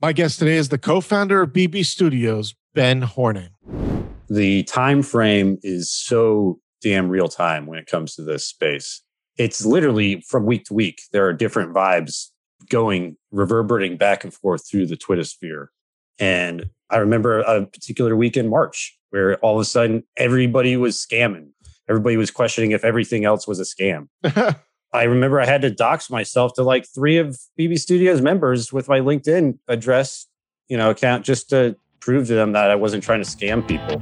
My guest today is the co-founder of BB Studios, Ben Horning. The time frame is so damn real time when it comes to this space. It's literally from week to week. There are different vibes going, reverberating back and forth through the Twitter sphere. And I remember a particular week in March where all of a sudden everybody was scamming. Everybody was questioning if everything else was a scam. I remember I had to dox myself to like 3 of BB Studios members with my LinkedIn address, account, just to prove to them that I wasn't trying to scam people.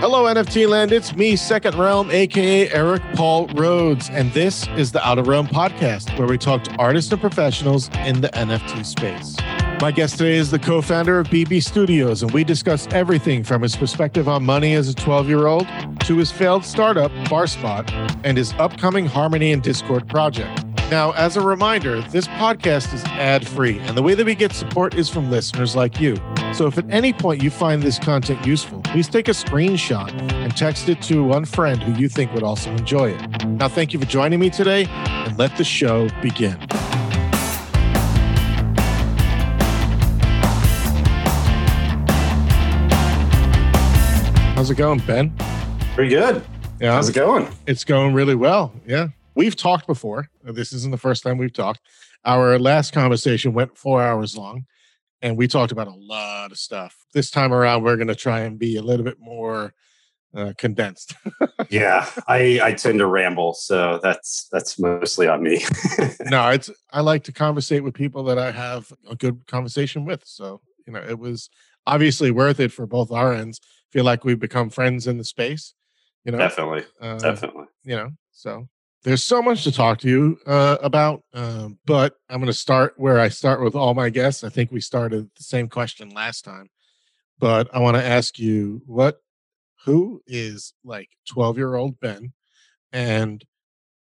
Hello, NFT land. It's me, Second Realm, aka Eric Paul Rhodes. And this is the Out of Realm podcast, where we talk to artists and professionals in the NFT space. My guest today is the co-founder of BB Studios, and we discuss everything from his perspective on money as a 12-year-old to his failed startup, Bar Spot, and his upcoming Harmony and Discord project. Now, as a reminder, this podcast is ad-free, and the way that we get support is from listeners like you. So if at any point you find this content useful, please take a screenshot and text it to one friend who you think would also enjoy it. Now, thank you for joining me today, and let the show begin. How's it going, Ben? Pretty good. Yeah. How's it going? It's going really well. Yeah. We've talked before. This isn't the first time we've talked. Our last conversation went 4 hours long, and we talked about a lot of stuff. This time around, we're going to try and be a little bit more condensed. Yeah. I tend to ramble, so that's mostly on me. No, I like to conversate with people that I have a good conversation with. So, it was obviously worth it for both our ends. Feel like we've become friends in the space, Definitely. So there's so much to talk to you about, but I'm going to start where I start with all my guests. I think we started the same question last time, but I want to ask you who is like 12-year-old Ben, and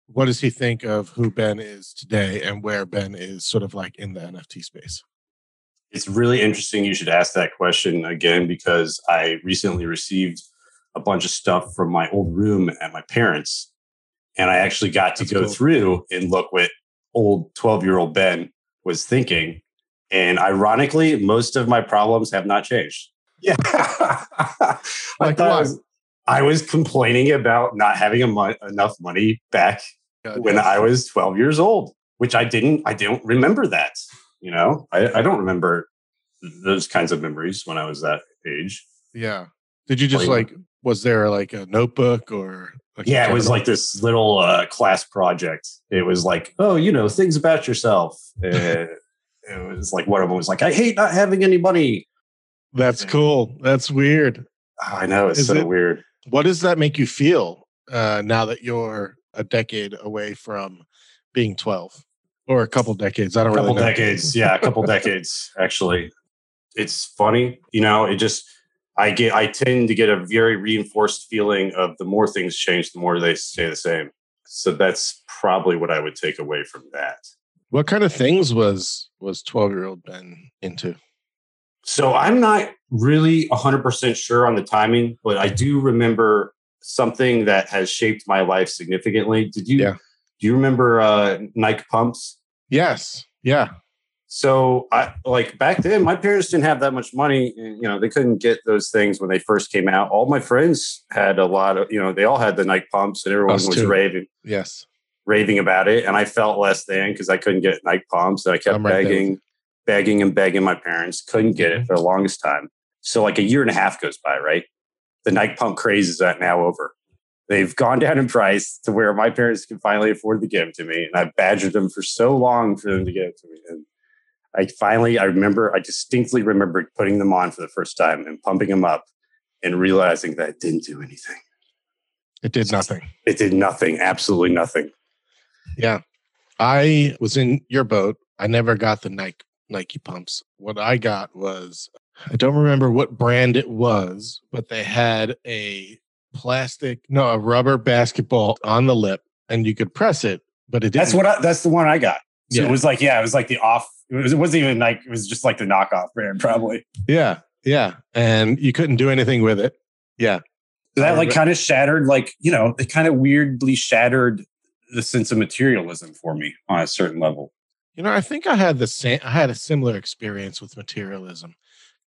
what does he think of who Ben is today and where Ben is sort of like in the NFT space? It's really interesting you should ask that question again, because I recently received a bunch of stuff from my old room at my parents', and I actually got to go through and look what old 12-year-old Ben was thinking. And ironically, most of my problems have not changed. Yeah. I was complaining about not having enough money back when I was 12 years old, which I don't remember that. I don't remember those kinds of memories when I was that age. Yeah. Did you just was there like a notebook or? It was like this little class project. It was like, things about yourself. It was like one of them was like, I hate not having any money. That's cool. That's weird. I know. It's so weird. What does that make you feel now that you're a decade away from being 12? Or a couple decades. I don't really know. A couple decades. Yeah, a couple decades, actually. It's funny. I tend to get a very reinforced feeling of the more things change, the more they stay the same. So that's probably what I would take away from that. What kind of things was 12-year-old Ben into? So I'm not really 100% sure on the timing, but I do remember something that has shaped my life significantly. Do you remember Nike pumps? Yes. Yeah. So back then, my parents didn't have that much money. And, they couldn't get those things when they first came out. All my friends had a lot of, they all had the Nike pumps, and everyone was raving. Yes. Raving about it. And I felt less than because I couldn't get Nike pumps. And I kept begging my parents. Couldn't get it for the longest time. So a year and a half goes by, right? The Nike pump craze is now over. They've gone down in price to where my parents can finally afford to give them to me. And I've badgered them for so long for them to give it to me. And I distinctly remember putting them on for the first time and pumping them up and realizing that it didn't do anything. It did nothing. It did nothing. Absolutely nothing. Yeah. I was in your boat. I never got the Nike pumps. What I got was, I don't remember what brand it was, but they had a rubber basketball on the lip, and you could press it, but it didn't. That's the one I got. So yeah. It was it wasn't even Nike. It was just like the knockoff brand, probably. Yeah. Yeah. And you couldn't do anything with it. Yeah. So that kind of shattered, it kind of weirdly shattered the sense of materialism for me on a certain level. You know, I think I had the same. I had a similar experience with materialism.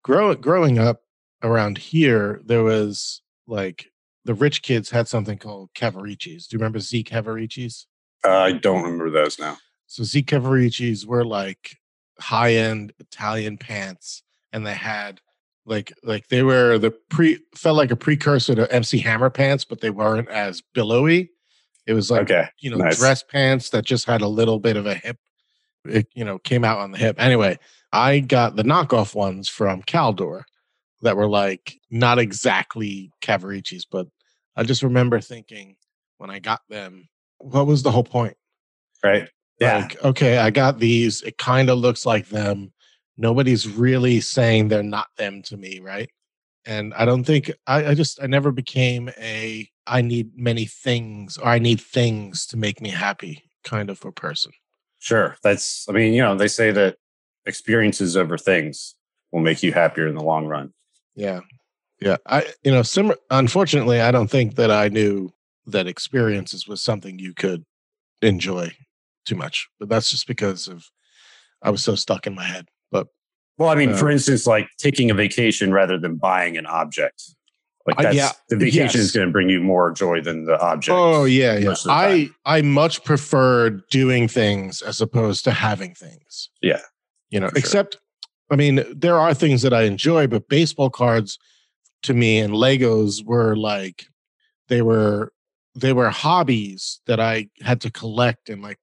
Growing up around here, there was like the rich kids had something called Cavaricis. Do you remember Z Cavaricis? I don't remember those now. So Z Cavaricis were like high-end Italian pants, and they had like they were felt like a precursor to MC Hammer pants, but they weren't as billowy. It was like dress pants that just had a little bit of a hip. It came out on the hip. Anyway, I got the knockoff ones from Caldor that were like not exactly Cavaricis, but I just remember thinking when I got them, what was the whole point? Right. Yeah. Like, okay, I got these. It kind of looks like them. Nobody's really saying they're not them to me, right? And I don't think I never became I need many things or I need things to make me happy kind of a person. Sure. They say that experiences over things will make you happier in the long run. Yeah. Yeah. Unfortunately, I don't think that I knew that experiences was something you could enjoy too much, but that's just because I was so stuck in my head. But for instance, like taking a vacation rather than buying an object. The vacation is going to bring you more joy than the object. Oh, yeah. Yeah. I much prefer doing things as opposed to having things. Yeah. There are things that I enjoy, but baseball cards to me and Legos were like, they were hobbies that I had to collect and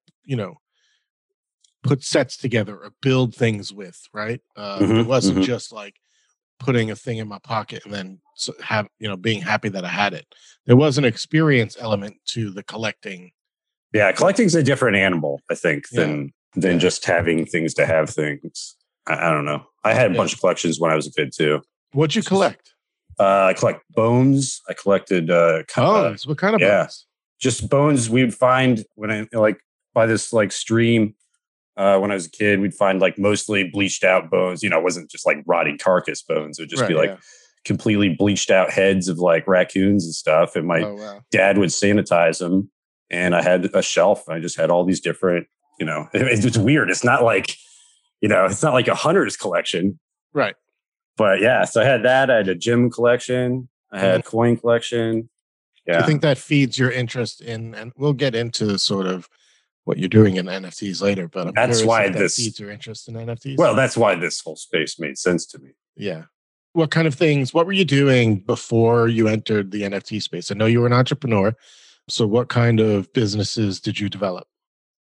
put sets together or build things with. Right. It wasn't just like putting a thing in my pocket and then being happy that I had it. There was an experience element to the collecting. Yeah, collecting's a different animal, I think, than just having things to have things. I don't know. I had a bunch of collections when I was a kid too. What'd you collect? I collect bones. I collected bones. What kind of bones? Just bones we'd find when by this stream. When I was a kid, we'd find like mostly bleached out bones. It wasn't just like rotting carcass bones. It would just be completely bleached out heads of like raccoons and stuff. And my dad would sanitize them. And I had a shelf. And I just had all these different, it's weird. It's not like, it's not like a hunter's collection. Right. But yeah, so I had that. I had a gem collection. I had a coin collection. Yeah. I think that feeds your interest in, and we'll get into sort of what you're doing in NFTs later, but that's why this feeds your interest in NFTs. Well, that's why this whole space made sense to me. Yeah. What kind of things, what were you doing before you entered the NFT space? I know you were an entrepreneur. So what kind of businesses did you develop?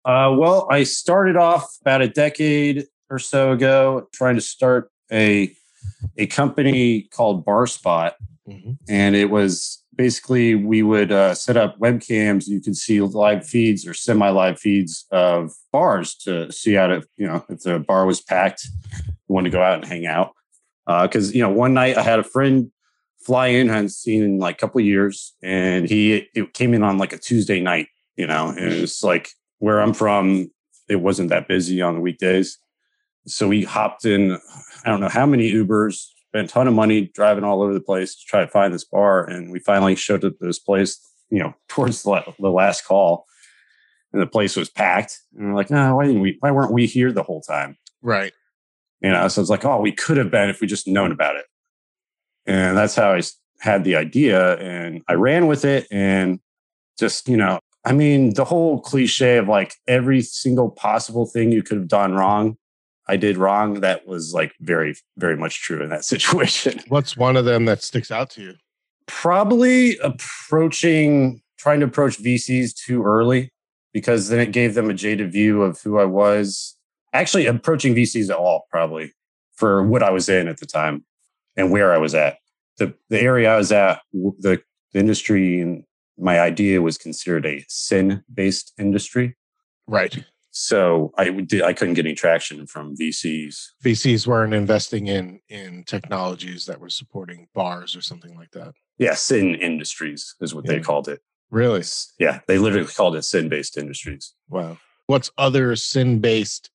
Well, I started off about a decade or so ago trying to start a company called Bar Spot. Mm-hmm. And it was basically, we would set up webcams. You could see live feeds or semi-live feeds of bars to see out if, if the bar was packed, we wanted to go out and hang out. Because, one night I had a friend fly in, I hadn't seen in like a couple of years, and it came in on like a Tuesday night, and it was like where I'm from, it wasn't that busy on the weekdays. So we hopped in, I don't know how many Ubers, spent a ton of money driving all over the place to try to find this bar. And we finally showed up to this place, towards the last call. And the place was packed. And we're like, no, why weren't we here the whole time? Right. So it's like, oh, we could have been if we just known about it. And that's how I had the idea. And I ran with it. And just, the whole cliche of like every single possible thing you could have done wrong, I did wrong. That was like very, very much true in that situation. What's one of them that sticks out to you? Probably trying to approach VCs too early, because then it gave them a jaded view of who I was. Actually, approaching VCs at all, probably, for what I was in at the time and where I was at. The area I was at, the industry and my idea was considered a sin-based industry. Right. So I couldn't get any traction from VCs. VCs weren't investing in technologies that were supporting bars or something like that. Yeah, sin industries is what they called it. Really? Yeah, they literally called it sin-based industries. Wow. What's other sin-based,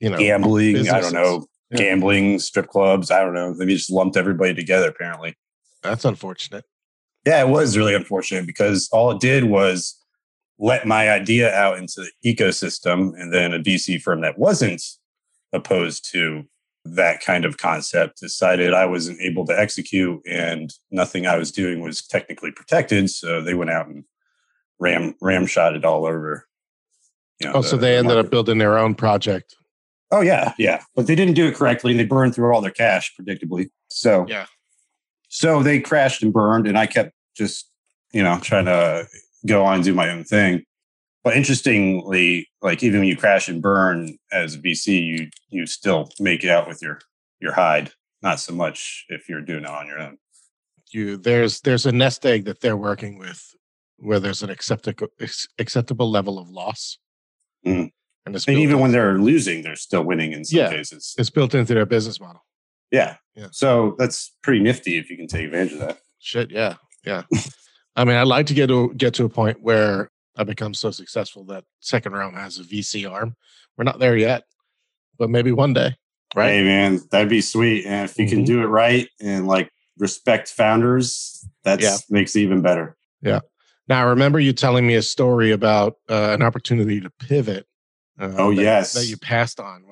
gambling, businesses? I don't know, gambling, strip clubs, I don't know. They just lumped everybody together, apparently. That's unfortunate. Yeah, it was really unfortunate because all it did was let my idea out into the ecosystem, and then a VC firm that wasn't opposed to that kind of concept decided I wasn't able to execute and nothing I was doing was technically protected. So they went out and ramshot it all over. You know, so they ended up building their own project. Oh, yeah. Yeah. But they didn't do it correctly. They burned through all their cash, predictably. So, yeah. So they crashed and burned, and I kept just, trying to go on and do my own thing. But interestingly, like, even when you crash and burn as a VC, you still make it out with your hide. Not so much if you're doing it on your own. There's a nest egg that they're working with where there's an acceptable level of loss. Mm. And even when they're losing, they're still winning in some cases. It's built into their business model. Yeah. So that's pretty nifty if you can take advantage of that. Shit, yeah. I mean, I'd like to get to a point where I become so successful that Second Realm has a VC arm. We're not there yet, but maybe one day, right? Hey, man, that'd be sweet. And if you can do it right and respect founders, that makes it even better. Yeah. Now, I remember you telling me a story about an opportunity to pivot. That you passed on.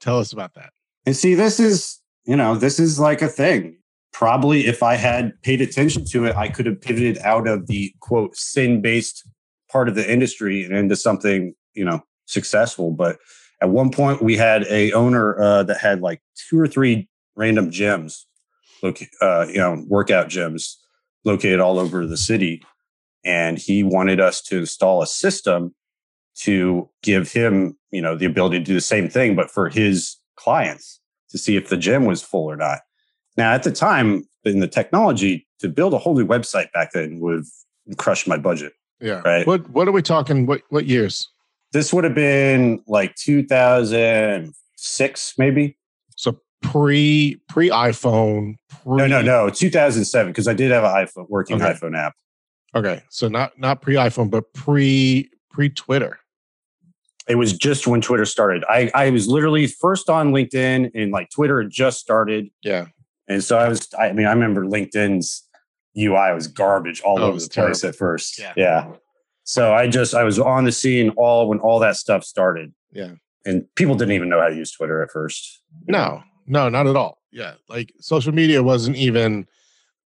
Tell us about that. And see, this is like a thing. Probably if I had paid attention to it, I could have pivoted out of the quote sin-based part of the industry and into something, successful. But at one point we had a owner that had 2 or 3 random gyms, workout gyms located all over the city. And he wanted us to install a system to give him, the ability to do the same thing, but for his clients to see if the gym was full or not. Now, at the time, in the technology, to build a whole new website back then would crush my budget. Yeah. Right. What are we talking? What years? This would have been 2006, maybe. So pre iPhone. No, 2007, because I did have an iPhone iPhone app. Okay, so not pre iPhone, but pre Twitter. It was just when Twitter started. I was literally first on LinkedIn, and Twitter had just started. Yeah. And so I remember LinkedIn's UI was garbage all over the place at first. Yeah. So I was on the scene when all that stuff started. Yeah. And people didn't even know how to use Twitter at first. No, not at all. Yeah. Social media wasn't even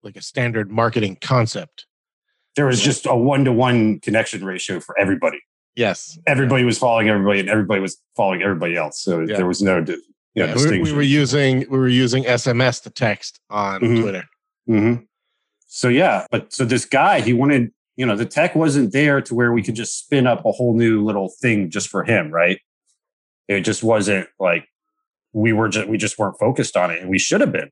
a standard marketing concept. There was just a 1-to-1 connection ratio for everybody. Yes. Everybody was following everybody, and everybody was following everybody else. So there was no distinction. We were using SMS to text on Twitter. Mm-hmm. So, yeah. But so this guy, he wanted, the tech wasn't there to where we could just spin up a whole new little thing just for him, right? It just wasn't we just weren't focused on it, and we should have been.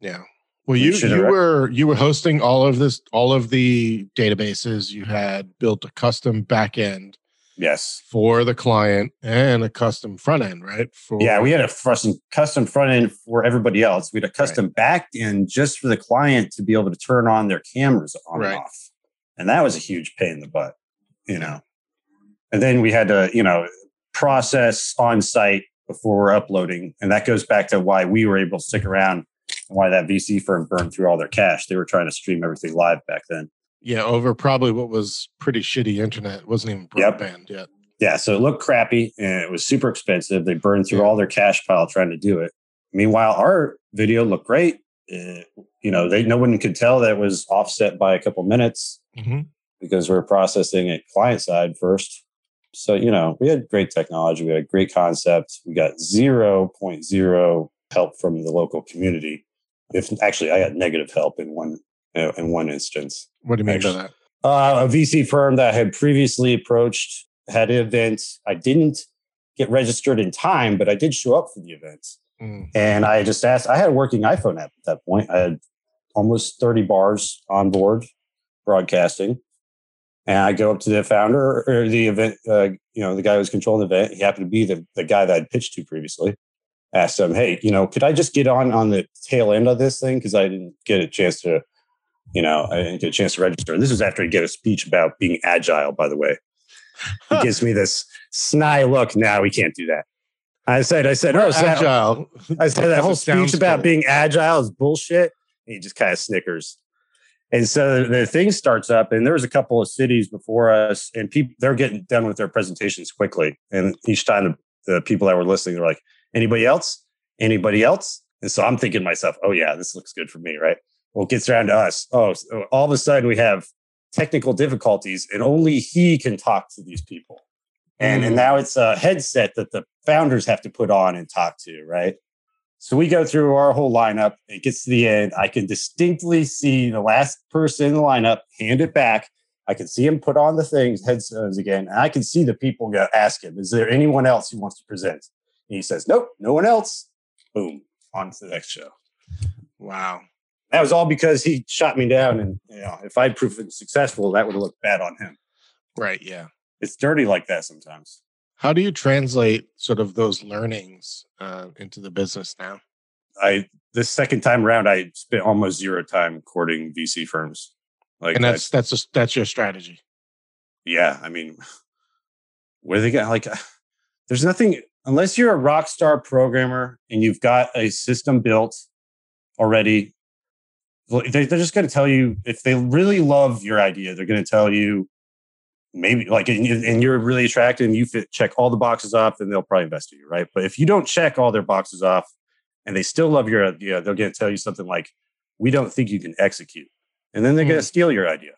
Yeah. Well, you were hosting all of the databases. You had built a custom backend, yes, for the client, and a custom front end, right? We had a custom front end for everybody else. We had a custom back end just for the client to be able to turn on their cameras on and off, and that was a huge pain in the butt, And then we had to process on site before we're uploading, and that goes back to why we were able to stick around. Why that VC firm burned through all their cash. They were trying to stream everything live back then. Yeah, over probably what was pretty shitty internet. It wasn't even broadband yet. Yeah, so it looked crappy, and it was super expensive. They burned through all their cash pile trying to do it. Meanwhile, our video looked great. No one could tell that it was offset by a couple minutes because we were processing at client side first. So, we had great technology. We had a great concept. We got 0.0 help from the local community. I got negative help in one instance. What do you mean by that? A VC firm that I had previously approached had an event. I didn't get registered in time, but I did show up for the event. Mm. And I just asked, I had a working iPhone app at that point. I had almost 30 bars on board broadcasting. And I go up to the founder or the event, the guy who was controlling the event. He happened to be the guy that I'd pitched to previously. Asked them, hey, could I just get on the tail end of this thing? Because I didn't get a chance to, I didn't get a chance to register. And this was after he gave a speech about being agile, by the way. He gives me this snide look. No, we can't do that. I said, oh, agile. I said that whole speech about being agile is bullshit. And he just kind of snickers. And so the thing starts up, and there was a couple of cities before us, and people, they're getting done with their presentations quickly. And each time the people that were listening, they're like, anybody else? Anybody else? And so I'm thinking to myself, oh yeah, this looks good for me, right? Well, it gets around to us. Oh, so all of a sudden we have technical difficulties, and only he can talk to these people. And now it's a headset that the founders have to put on and talk to, right? So we go through our whole lineup. It gets to the end. I can distinctly see the last person in the lineup hand it back. I can see him put on the things, headphones again. And I can see the people go ask him, is there anyone else who wants to present? And he says, nope, no one else. Boom, on to the next show. Wow. That was all because he shot me down. And you know, if I'd proven successful, that would have looked bad on him. Right, yeah. It's dirty like that sometimes. How do you translate sort of those learnings into the business now? This second time around, I spent almost zero time courting VC firms. That's your strategy. Yeah, I mean, where they got there's nothing unless you're a rock star programmer and you've got a system built already. They're just going to tell you if they really love your idea. They're going to tell you. Maybe and you're really attractive and you check all the boxes off, then they'll probably invest in you, right? But if you don't check all their boxes off and they still love your idea, they're going to tell you something like, we don't think you can execute. And then they're going to steal your idea.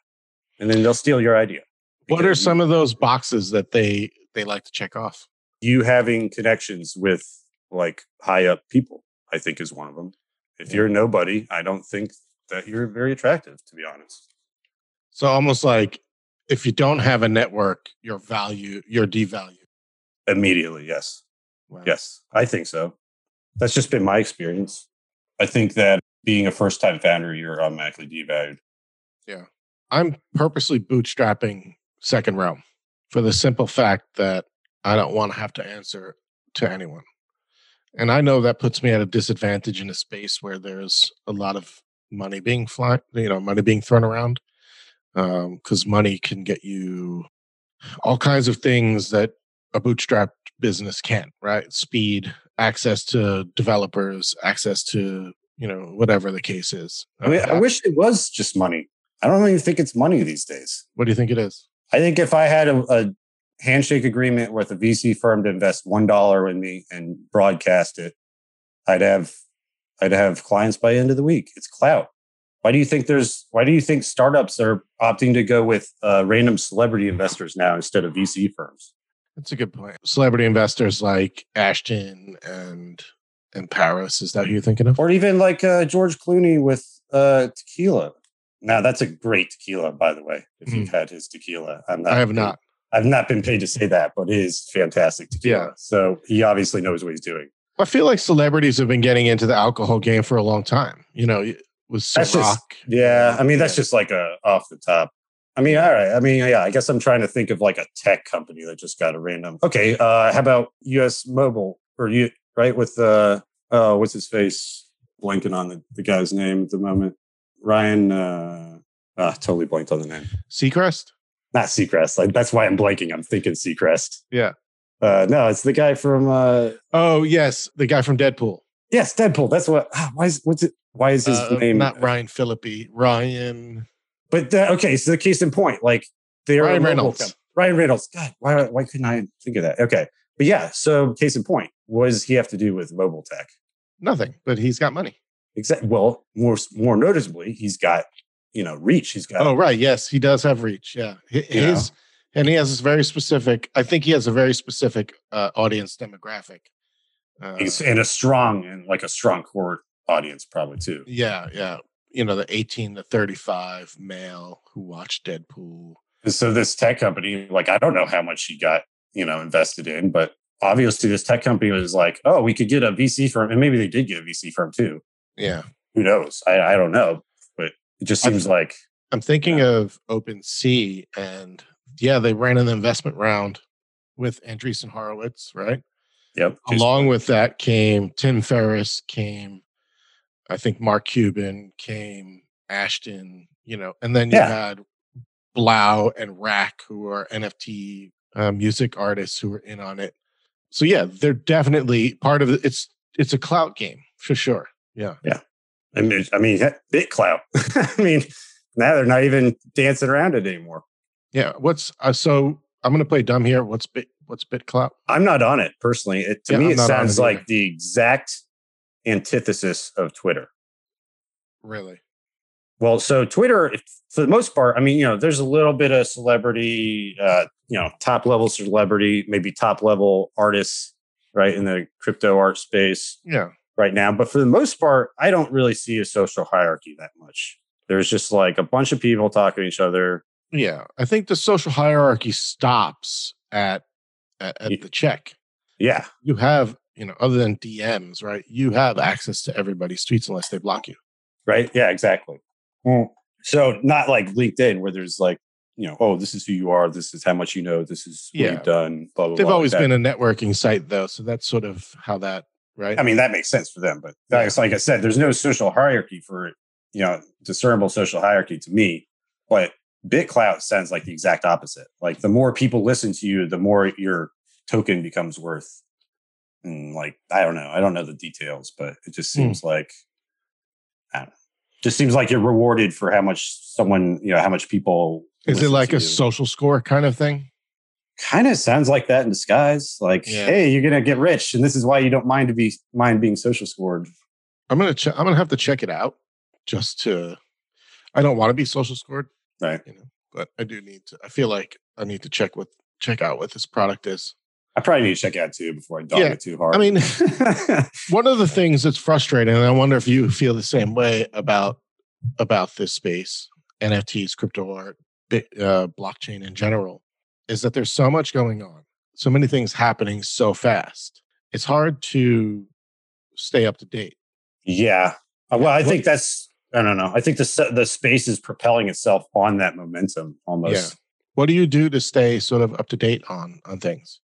And then they'll steal your idea. What are some of those boxes that they like to check off? You having connections with high up people, I think is one of them. If you're nobody, I don't think that you're very attractive, to be honest. So almost like, if you don't have a network, you're devalued. Immediately, yes. Wow. Yes, I think so. That's just been my experience. I think that being a first-time founder, you're automatically devalued. Yeah. I'm purposely bootstrapping Second Realm for the simple fact that I don't want to have to answer to anyone. And I know that puts me at a disadvantage in a space where there's a lot of money being thrown around. Because money can get you all kinds of things that a bootstrapped business can't, right? Speed, access to developers, access to, whatever the case is. I mean, I wish it was just money. I don't even think it's money these days. What do you think it is? I think if I had a handshake agreement with a VC firm to invest $1 in me and broadcast it, I'd have clients by the end of the week. It's clout. Why do you think startups are opting to go with random celebrity investors now instead of VC firms? That's a good point. Celebrity investors like Ashton and Paris, is that who you're thinking of? Or even George Clooney with tequila. Now that's a great tequila, by the way. If you've had his tequila, I have not. I've not been paid to say that, but it is fantastic tequila. Yeah. So he obviously knows what he's doing. I feel like celebrities have been getting into the alcohol game for a long time. Was Ciroc. That's just a off the top. I mean, all right. I mean, yeah, I guess I'm trying to think of a tech company that just got a random. Okay, how about US Mobile with what's his face? Blanking on the guy's name at the moment. Ryan, totally blanked on the name. Seacrest? Not Seacrest. That's why I'm blanking. I'm thinking Seacrest. Yeah. No, it's the guy from. Oh yes, the guy from Deadpool. Yes, Deadpool. That's what. Why is his name not Ryan Phillippe? Ryan. But okay, so the case in point, they are Reynolds. Ryan Reynolds. God, why couldn't I think of that? Okay, but yeah. So case in point, what does he have to do with mobile tech? Nothing, but he's got money. Exactly. Well, more noticeably, he's got reach. He's got. Oh right, yes, he does have reach. Yeah, and he has this very specific. I think he has a very specific audience demographic. And a strong core audience probably too. Yeah, yeah. The 18 to 35 male who watched Deadpool. And so this tech company, I don't know how much she got, invested in, but obviously this tech company was like, oh, we could get a VC firm, and maybe they did get a VC firm too. Yeah. Who knows? I don't know, but it just seems like I'm thinking of OpenSea, and yeah, they ran an investment round with Andreessen Horowitz, right? Yep. Along with that came Tim Ferriss, I think Mark Cuban, Ashton, and then you had Blau and Rack, who are NFT music artists who were in on it. So yeah, they're definitely part of it. It's a clout game for sure. Yeah. Yeah. I mean BitClout. I mean, Now they're not even dancing around it anymore. Yeah. What's so? I'm going to play dumb here. What's BitClout? I'm not on it personally. To me, it sounds like the exact antithesis of Twitter. Really? Well, so Twitter, for the most part, I mean, you know, there's a little bit of celebrity, you know, top level celebrity, maybe top level artists, right, in the crypto art space, yeah, right now. But for the most part, I don't really see a social hierarchy that much. There's just like a bunch of people talking to each other. Yeah, I think the social hierarchy stops at the check. Yeah, you have, you know, other than DMs, right? You have access to everybody's tweets unless they block you, right? Yeah, exactly. So not like LinkedIn where there's like, you know, oh, this is who you are, this is how much you know, this is what you've done, blah, blah, blah. They've always been a networking site though, so that's sort of how that, right? I mean, that makes sense for them, but that's, like I said, there's no social hierarchy for, you know, discernible social hierarchy to me, but BitClout sounds like the exact opposite. Like the more people listen to you, the more your token becomes worth. And like, I don't know the details, but it just seems like, I don't know. Just seems like you're rewarded for how much someone, you know, how much people. Is it like a social score kind of thing? Kind of sounds like that in disguise. Like, hey, you're gonna get rich, and this is why you don't mind being social scored. I'm gonna have to check it out just to. I don't want to be social scored, right? You know, but I do need to. I feel like I need to check out what this product is. I probably need to check out too before I dog it too hard. I mean, one of the things that's frustrating, and I wonder if you feel the same way about this space, NFTs, crypto art, blockchain in general, is that there's so much going on, so many things happening so fast. It's hard to stay up to date. Yeah. Well, I think that's, I don't know. I think the space is propelling itself on that momentum almost. Yeah. What do you do to stay sort of up to date on things?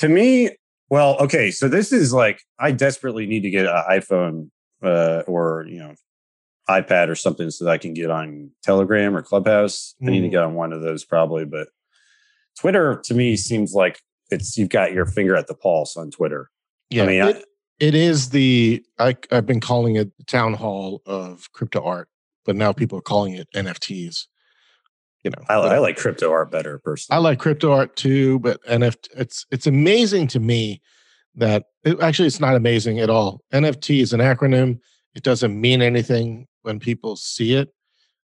To me, well, okay, so this is like, I desperately need to get an iPhone or, you know, iPad or something so that I can get on Telegram or Clubhouse. I need to get on one of those probably, but Twitter to me seems like you've got your finger at the pulse on Twitter. Yeah, I mean, it is I've been calling it the town hall of crypto art, but now people are calling it NFTs. You know, I like crypto art better personally. I like crypto art too, but NFT, it's amazing to me that it's not amazing at all. NFT is an acronym. It doesn't mean anything when people see it,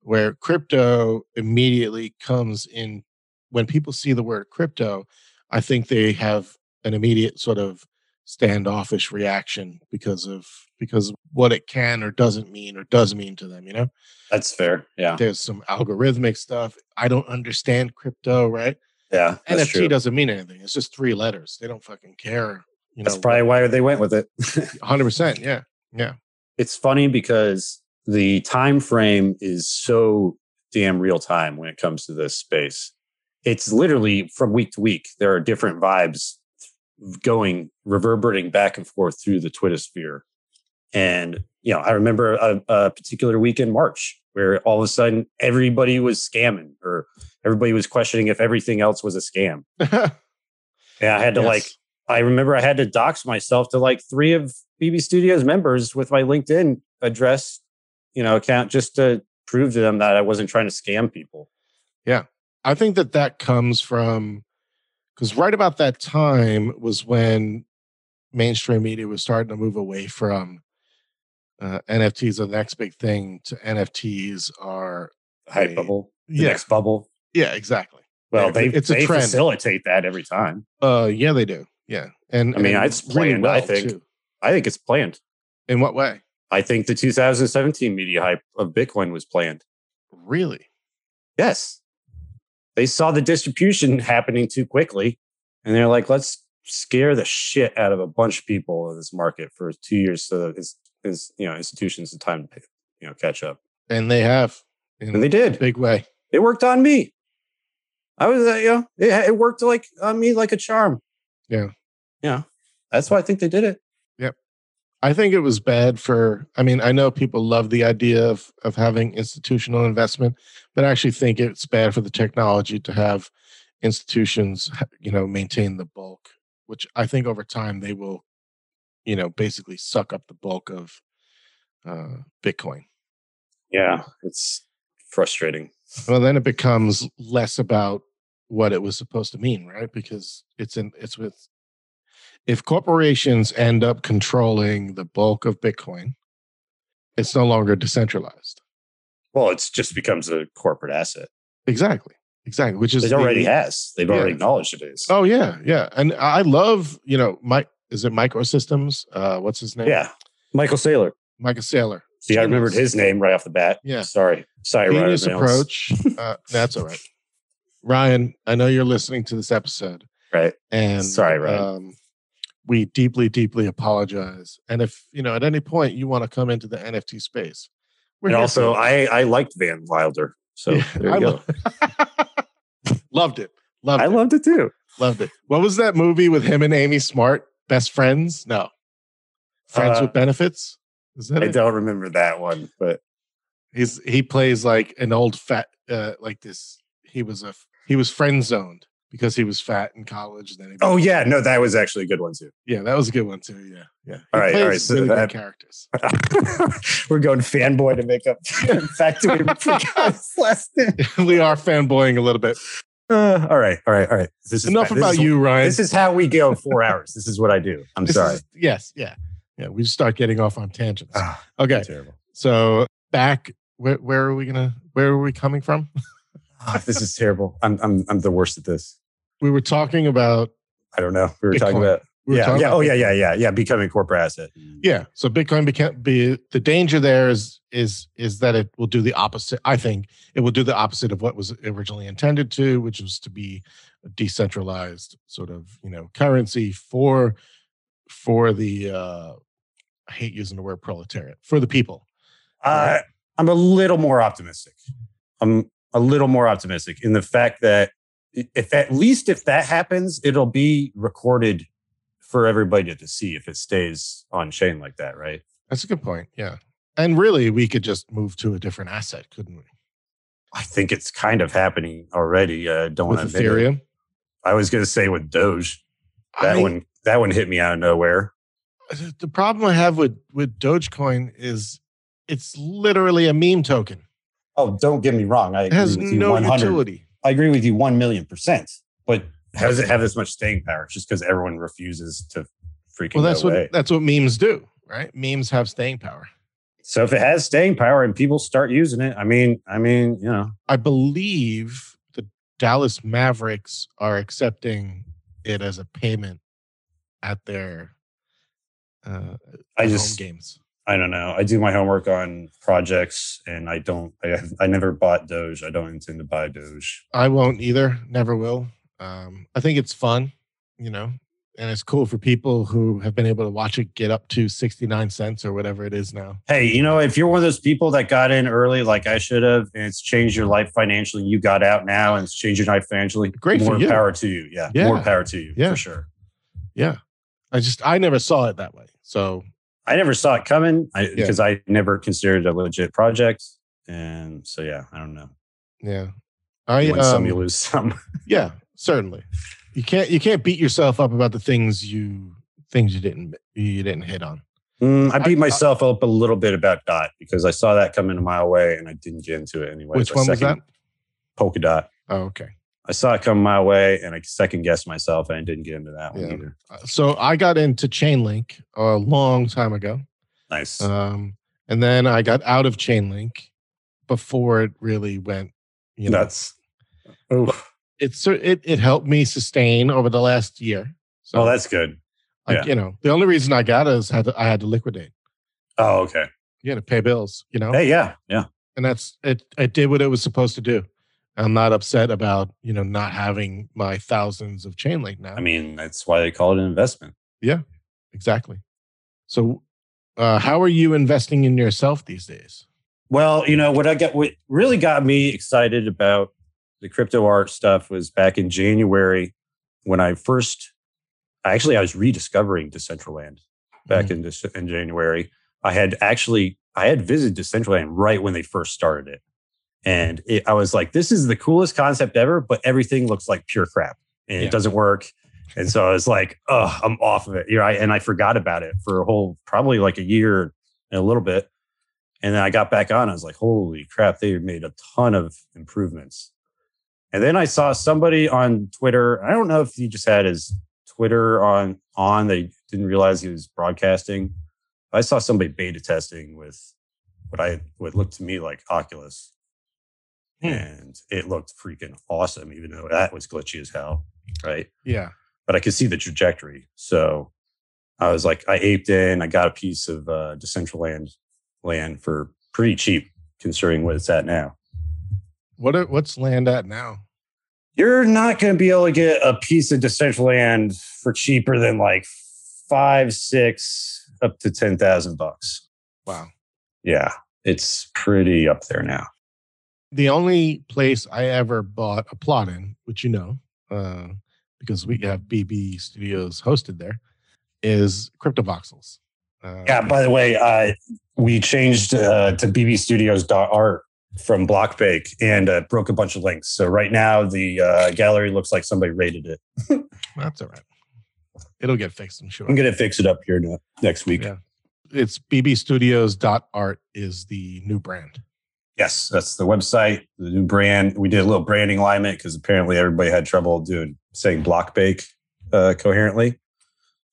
where crypto immediately comes in. When people see the word crypto, I think they have an immediate sort of standoffish reaction because of what it can or doesn't mean or does mean to them, you know? That's fair. Yeah. There's some algorithmic stuff. I don't understand crypto, right? Yeah. NFT doesn't mean anything. It's just three letters. They don't fucking care. You know, that's probably why they went with it. 100%. Yeah. Yeah. It's funny because the time frame is so damn real time when it comes to this space. It's literally from week to week. There are different vibes reverberating back and forth through the Twitter sphere. And, you know, I remember a particular week in March where all of a sudden everybody was scamming or everybody was questioning if everything else was a scam. Yeah, I had to I remember I had to dox myself to like three of BB Studios members with my LinkedIn address, you know, account just to prove to them that I wasn't trying to scam people. Yeah. I think that comes from, because right about that time was when mainstream media was starting to move away from NFTs are the next big thing to NFTs are hype bubble, the next bubble. Yeah, exactly. Well, they facilitate that every time. Yeah, they do. Yeah. And I mean, it's planned, really well, I think. Too. I think it's planned. In what way? I think the 2017 media hype of Bitcoin was planned. Really? Yes. They saw the distribution happening too quickly, and they're like, let's scare the shit out of a bunch of people in this market for 2 years so that it's you know, institutions the time to, you know, catch up. And they have. And they did. Big way. It worked on me. I was, you know, it worked like on me like a charm. Yeah. Yeah. That's why I think they did it. Yep. I think it was bad for, I mean, I know people love the idea of having institutional investment, but I actually think it's bad for the technology to have institutions, you know, maintain the bulk, which I think over time they will, you know, basically suck up the bulk of Bitcoin. Yeah. It's frustrating. Well, then it becomes less about what it was supposed to mean, right? Because if corporations end up controlling the bulk of Bitcoin, it's no longer decentralized. Well, it just becomes a corporate asset. Exactly. Which is it already has. They've already acknowledged it is. Oh yeah, yeah. And I love, you know, is it Microsystems? What's his name? Yeah, Michael Saylor. See, I remembered his name right off the bat. Yeah. Sorry, Genius Ryan. Approach. That's all right. Ryan, I know you're listening to this episode. Right. And sorry, Ryan. We deeply, deeply apologize. And if, you know, at any point you want to come into the NFT space. I liked Van Wilder. So yeah, there you go. Loved it. I loved it too. Loved it. What was that movie with him and Amy Smart? Best Friends? No. Friends with Benefits? I don't remember that one, but he plays like an old fat like this. He was friend zoned because he was fat in college. And then that was actually a good one too. Yeah, that was a good one too. Yeah. All right. So really good characters. We're going fanboy to make up. In fact, we forgot last name. We are fanboying a little bit. All right. Enough about you, Ryan. This is how we go 4 hours. This is what I do. I'm sorry. Yeah, we just start getting off on tangents. Okay, terrible. So back, where are we coming from? This is terrible. I'm the worst at this. We were talking about. I don't know. We were Bitcoin. Talking about. We yeah, talking yeah. About oh Bitcoin. Yeah. Becoming a corporate asset. Yeah. So Bitcoin the danger there is that it will do the opposite. I think it will do the opposite of what was originally intended to, which was to be a decentralized sort of currency for the. I hate using the word proletariat, for the people. Right? I'm a little more optimistic. In the fact that if that happens, it'll be recorded for everybody to see if it stays on chain like that, right? That's a good point, yeah. And really, we could just move to a different asset, couldn't we? I think it's kind of happening already. Don't with Ethereum? I was going to say with Doge. That one hit me out of nowhere. The problem I have with Dogecoin is it's literally a meme token. Oh, don't get me wrong. I agree with you 1,000,000%. But how does it have this much staying power? Just because everyone refuses to freaking that's what memes do, right? Memes have staying power. So if it has staying power and people start using it, I mean, you know. I believe the Dallas Mavericks are accepting it as a payment at their... home games. I don't know. I do my homework on projects, and I don't. I never bought Doge. I don't intend to buy Doge. I won't either. Never will. I think it's fun, and it's cool for people who have been able to watch it get up to 69 cents or whatever it is now. Hey, if you're one of those people that got in early, like I should have, and it's changed your life financially, you got out now, and it's changed your life financially. Great, more power to you. Yeah, more power to you. Yeah, for sure. Yeah. I never saw it that way. So I never saw it coming because I never considered it a legit project. And so, I don't know. Yeah. You win some, you lose some. Yeah, certainly. You can't beat yourself up about the things you didn't hit on. I beat myself up a little bit about Dot because I saw that coming a mile away and I didn't get into it anyway. Which one was that? Polkadot. Oh, okay. I saw it come my way, and I second-guessed myself, and I didn't get into that one either. So I got into Chainlink a long time ago. Nice. And then I got out of Chainlink before it really went nuts. It helped me sustain over the last year. So that's good. The only reason I got it is I had to liquidate. Oh, okay. You had to pay bills, Hey, yeah. And that's it. It did what it was supposed to do. I'm not upset about, not having my thousands of Chainlink now. I mean, that's why they call it an investment. Yeah, exactly. So how are you investing in yourself these days? Well, what really got me excited about the crypto art stuff was back in January when I was rediscovering Decentraland back in January. I had visited Decentraland right when they first started it. And I was like, this is the coolest concept ever, but everything looks like pure crap and it doesn't work. And so I was like, oh, I'm off of it. And I forgot about it for probably like a year and a little bit. And then I got back on. I was like, holy crap, they made a ton of improvements. And then I saw somebody on Twitter. I don't know if he just had his Twitter on. They didn't realize he was broadcasting. I saw somebody beta testing with what looked to me like Oculus. And it looked freaking awesome, even though that was glitchy as hell, right? Yeah. But I could see the trajectory. So I was like, I aped in. I got a piece of Decentraland land for pretty cheap, considering what it's at now. What's land at now? You're not going to be able to get a piece of Decentraland for cheaper than like $5,000, $6,000, up to $10,000. Wow. Yeah, it's pretty up there now. The only place I ever bought a plot in, which you know, because we have BB Studios hosted there, is CryptoVoxels. Yeah, by the way, we changed to bbstudios.art from BlockBake and broke a bunch of links. So right now the gallery looks like somebody raided it. That's all right. It'll get fixed, I'm sure. I'm going to fix it up here next week. Yeah. It's bbstudios.art is the new brand. Yes, that's the website, the new brand. We did a little branding alignment because apparently everybody had trouble saying BlockBake coherently.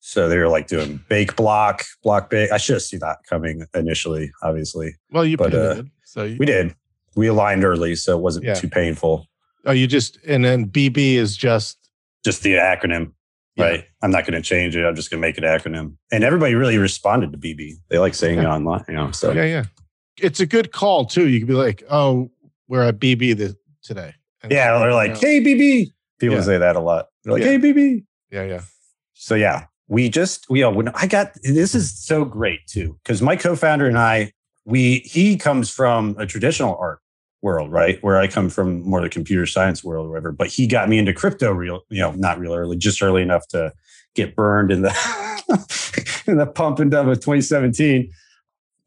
So they were like doing Bake Block, BlockBake. I should have seen that coming initially, obviously. Well, you pivoted. We did. We aligned early, so it wasn't too painful. Oh, and then BB is just the acronym. Yeah. Right. I'm not going to change it. I'm just going to make it an acronym. And everybody really responded to BB. They like saying it online. You know, so. Yeah, yeah. It's a good call, too. You can be like, oh, we're at BB today. And yeah, they're like, hey, BB. People say that a lot. They're like, hey, BB. Yeah, yeah. So, yeah, this is so great, too, because my co-founder and I, he comes from a traditional art world, right? Where I come from more the computer science world or whatever, but he got me into crypto not real early, just early enough to get burned in the in the pump and dump of 2017.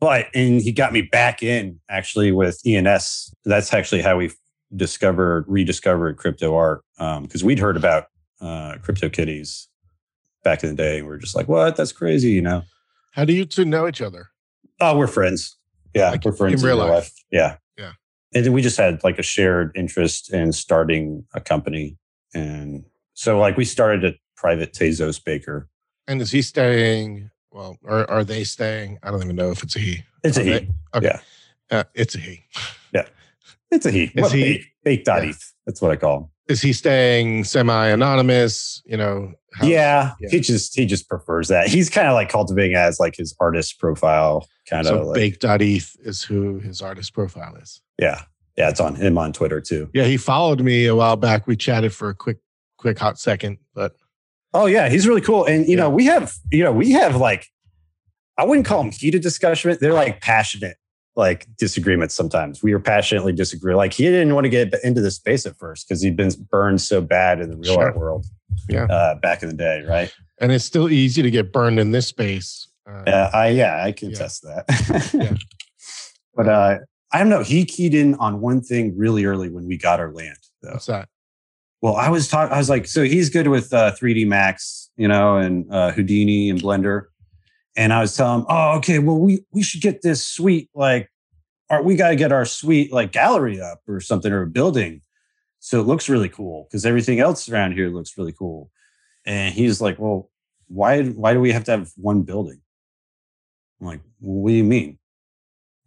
And he got me back in actually with ENS. That's actually how we rediscovered crypto art. Because we'd heard about CryptoKitties back in the day. We were just like, what? That's crazy, you know? How do you two know each other? Oh, we're friends. Yeah, like, we're friends in real life. Yeah. And then we just had like a shared interest in starting a company. And so like we started a private Tezos baker. And is he staying? Well, or are they staying? I don't even know if it's a he. It's a he. Okay. Yeah. It's a he. Yeah. It's a he. Is he Bake.eth. Yeah. That's what I call him. Is he staying semi-anonymous? You know? Yeah. He just prefers that. He's kind of like cultivating as like his artist profile kind of. So like, Bake.eth is who his artist profile is. Yeah. Yeah, it's on him on Twitter too. Yeah, he followed me a while back. We chatted for a quick hot second, but oh yeah, he's really cool. And you know, we have like, I wouldn't call them heated discussion. They're like passionate, like disagreements sometimes. We were passionately disagreeing. Like he didn't want to get into the space at first because he'd been burned so bad in the real art world back in the day, right? And it's still easy to get burned in this space. I can test that. But I don't know. He keyed in on one thing really early when we got our land, though. What's that? Well, I was like, so he's good with 3D Max, you know, and Houdini and Blender. And I was telling him, oh, okay, well, we should get this suite, like, we got to get our suite, like, gallery up or something, or a building. So it looks really cool because everything else around here looks really cool. And he's like, well, why do we have to have one building? I'm like, well, what do you mean?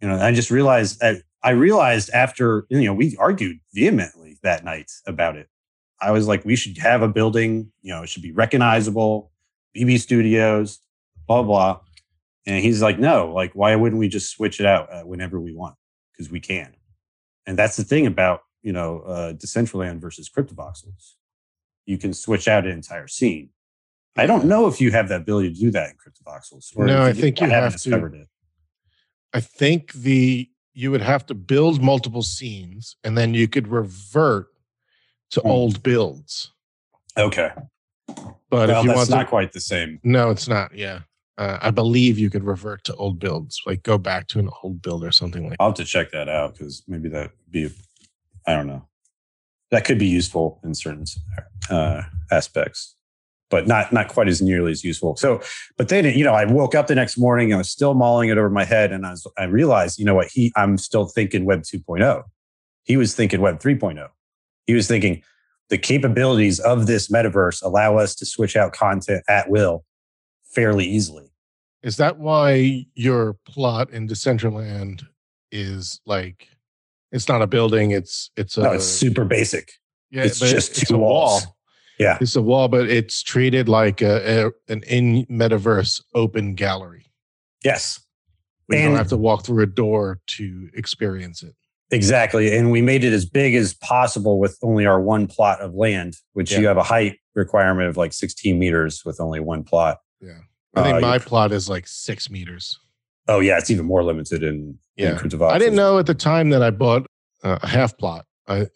You know, I just realized that after, you know, we argued vehemently that night about it. I was like, we should have a building, you know, it should be recognizable, BB Studios, blah, blah. And he's like, no, like, why wouldn't we just switch it out whenever we want? Because we can. And that's the thing about, you know, Decentraland versus CryptoVoxels. You can switch out an entire scene. I don't know if you have that ability to do that in CryptoVoxels. No, I think you have to. I think you would have to build multiple scenes and then you could revert to old builds. Okay. But well, that's not quite the same. No, it's not. Yeah. I believe you could revert to old builds, like go back to an old build or something like that. I'll have to check that out because maybe that would be, I don't know. That could be useful in certain aspects. but not quite as nearly as useful. So, but then, you know, I woke up the next morning and I was still mulling it over my head. And I realized, you know what, I'm still thinking Web 2.0. He was thinking Web 3.0. He was thinking the capabilities of this metaverse allow us to switch out content at will fairly easily. Is that why your plot in Decentraland is like, it's not a building, no, it's super basic. Yeah, it's just two walls. Yeah. It's a wall, but it's treated like an in-metaverse open gallery. Yes. You don't have to walk through a door to experience it. Exactly. And we made it as big as possible with only our one plot of land, which you have a height requirement of like 16 meters with only one plot. Yeah. I think my plot is like 6 meters. Oh, yeah. It's even more limited in CryptoVoxels. I didn't know at the time that I bought a half plot. I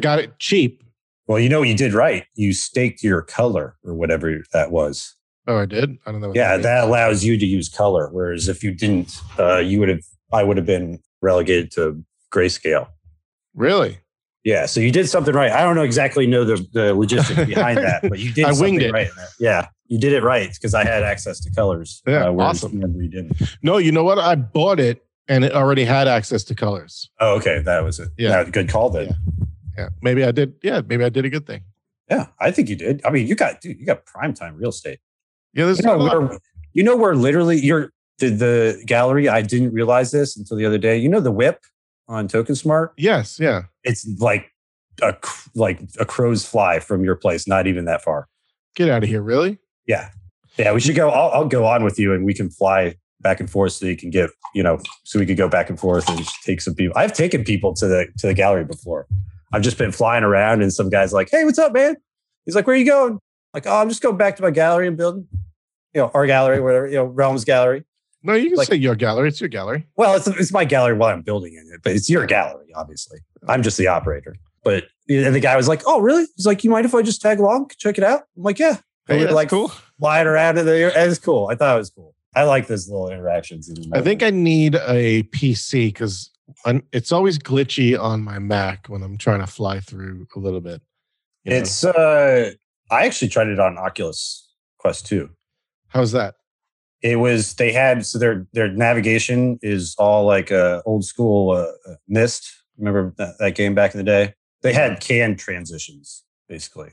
got it cheap. Well, you know what you did right? You staked your color or whatever that was. Oh, I did? I don't know. Yeah, that allows you to use color. Whereas if you didn't, I would have been relegated to grayscale. Really? Yeah. So you did something right. I don't know the logistics behind that, but you did winged it right. Yeah. You did it right because I had access to colors. Yeah, awesome. You didn't. No, you know what? I bought it and it already had access to colors. Oh, okay. That was it. Yeah. That was a good call then. Yeah. Yeah, maybe I did. Yeah, maybe I did a good thing. Yeah, I think you did. I mean, you got primetime real estate. Yeah, there's we're literally the gallery. I didn't realize this until the other day. You know the whip on Token Smart? Yes, yeah. It's like a crow's fly from your place. Not even that far. Get out of here, really? Yeah, yeah. We should go. I'll go on with you, and we can fly back and forth so you can get so we could go back and forth and take some people. I've taken people to the gallery before. I've just been flying around and some guy's like, hey, what's up, man? He's like, where are you going? Like, oh, I'm just going back to my gallery and building, our gallery, whatever, Realm's gallery. No, you can say your gallery. It's your gallery. Well, it's my gallery while I'm building in it, but it's your gallery, obviously. I'm just the operator. But and the guy was like, oh, really? He's like, you mind if I just tag along? Check it out? I'm like, yeah. Hey, that's cool. Flying around in the air. It's cool. I thought it was cool. I like those little interactions. I think I need a PC because it's always glitchy on my Mac when I'm trying to fly through a little bit. It's I actually tried it on Oculus Quest 2. How's that? It was their navigation is all like a old school Myst. Remember that game back in the day? They had canned transitions basically,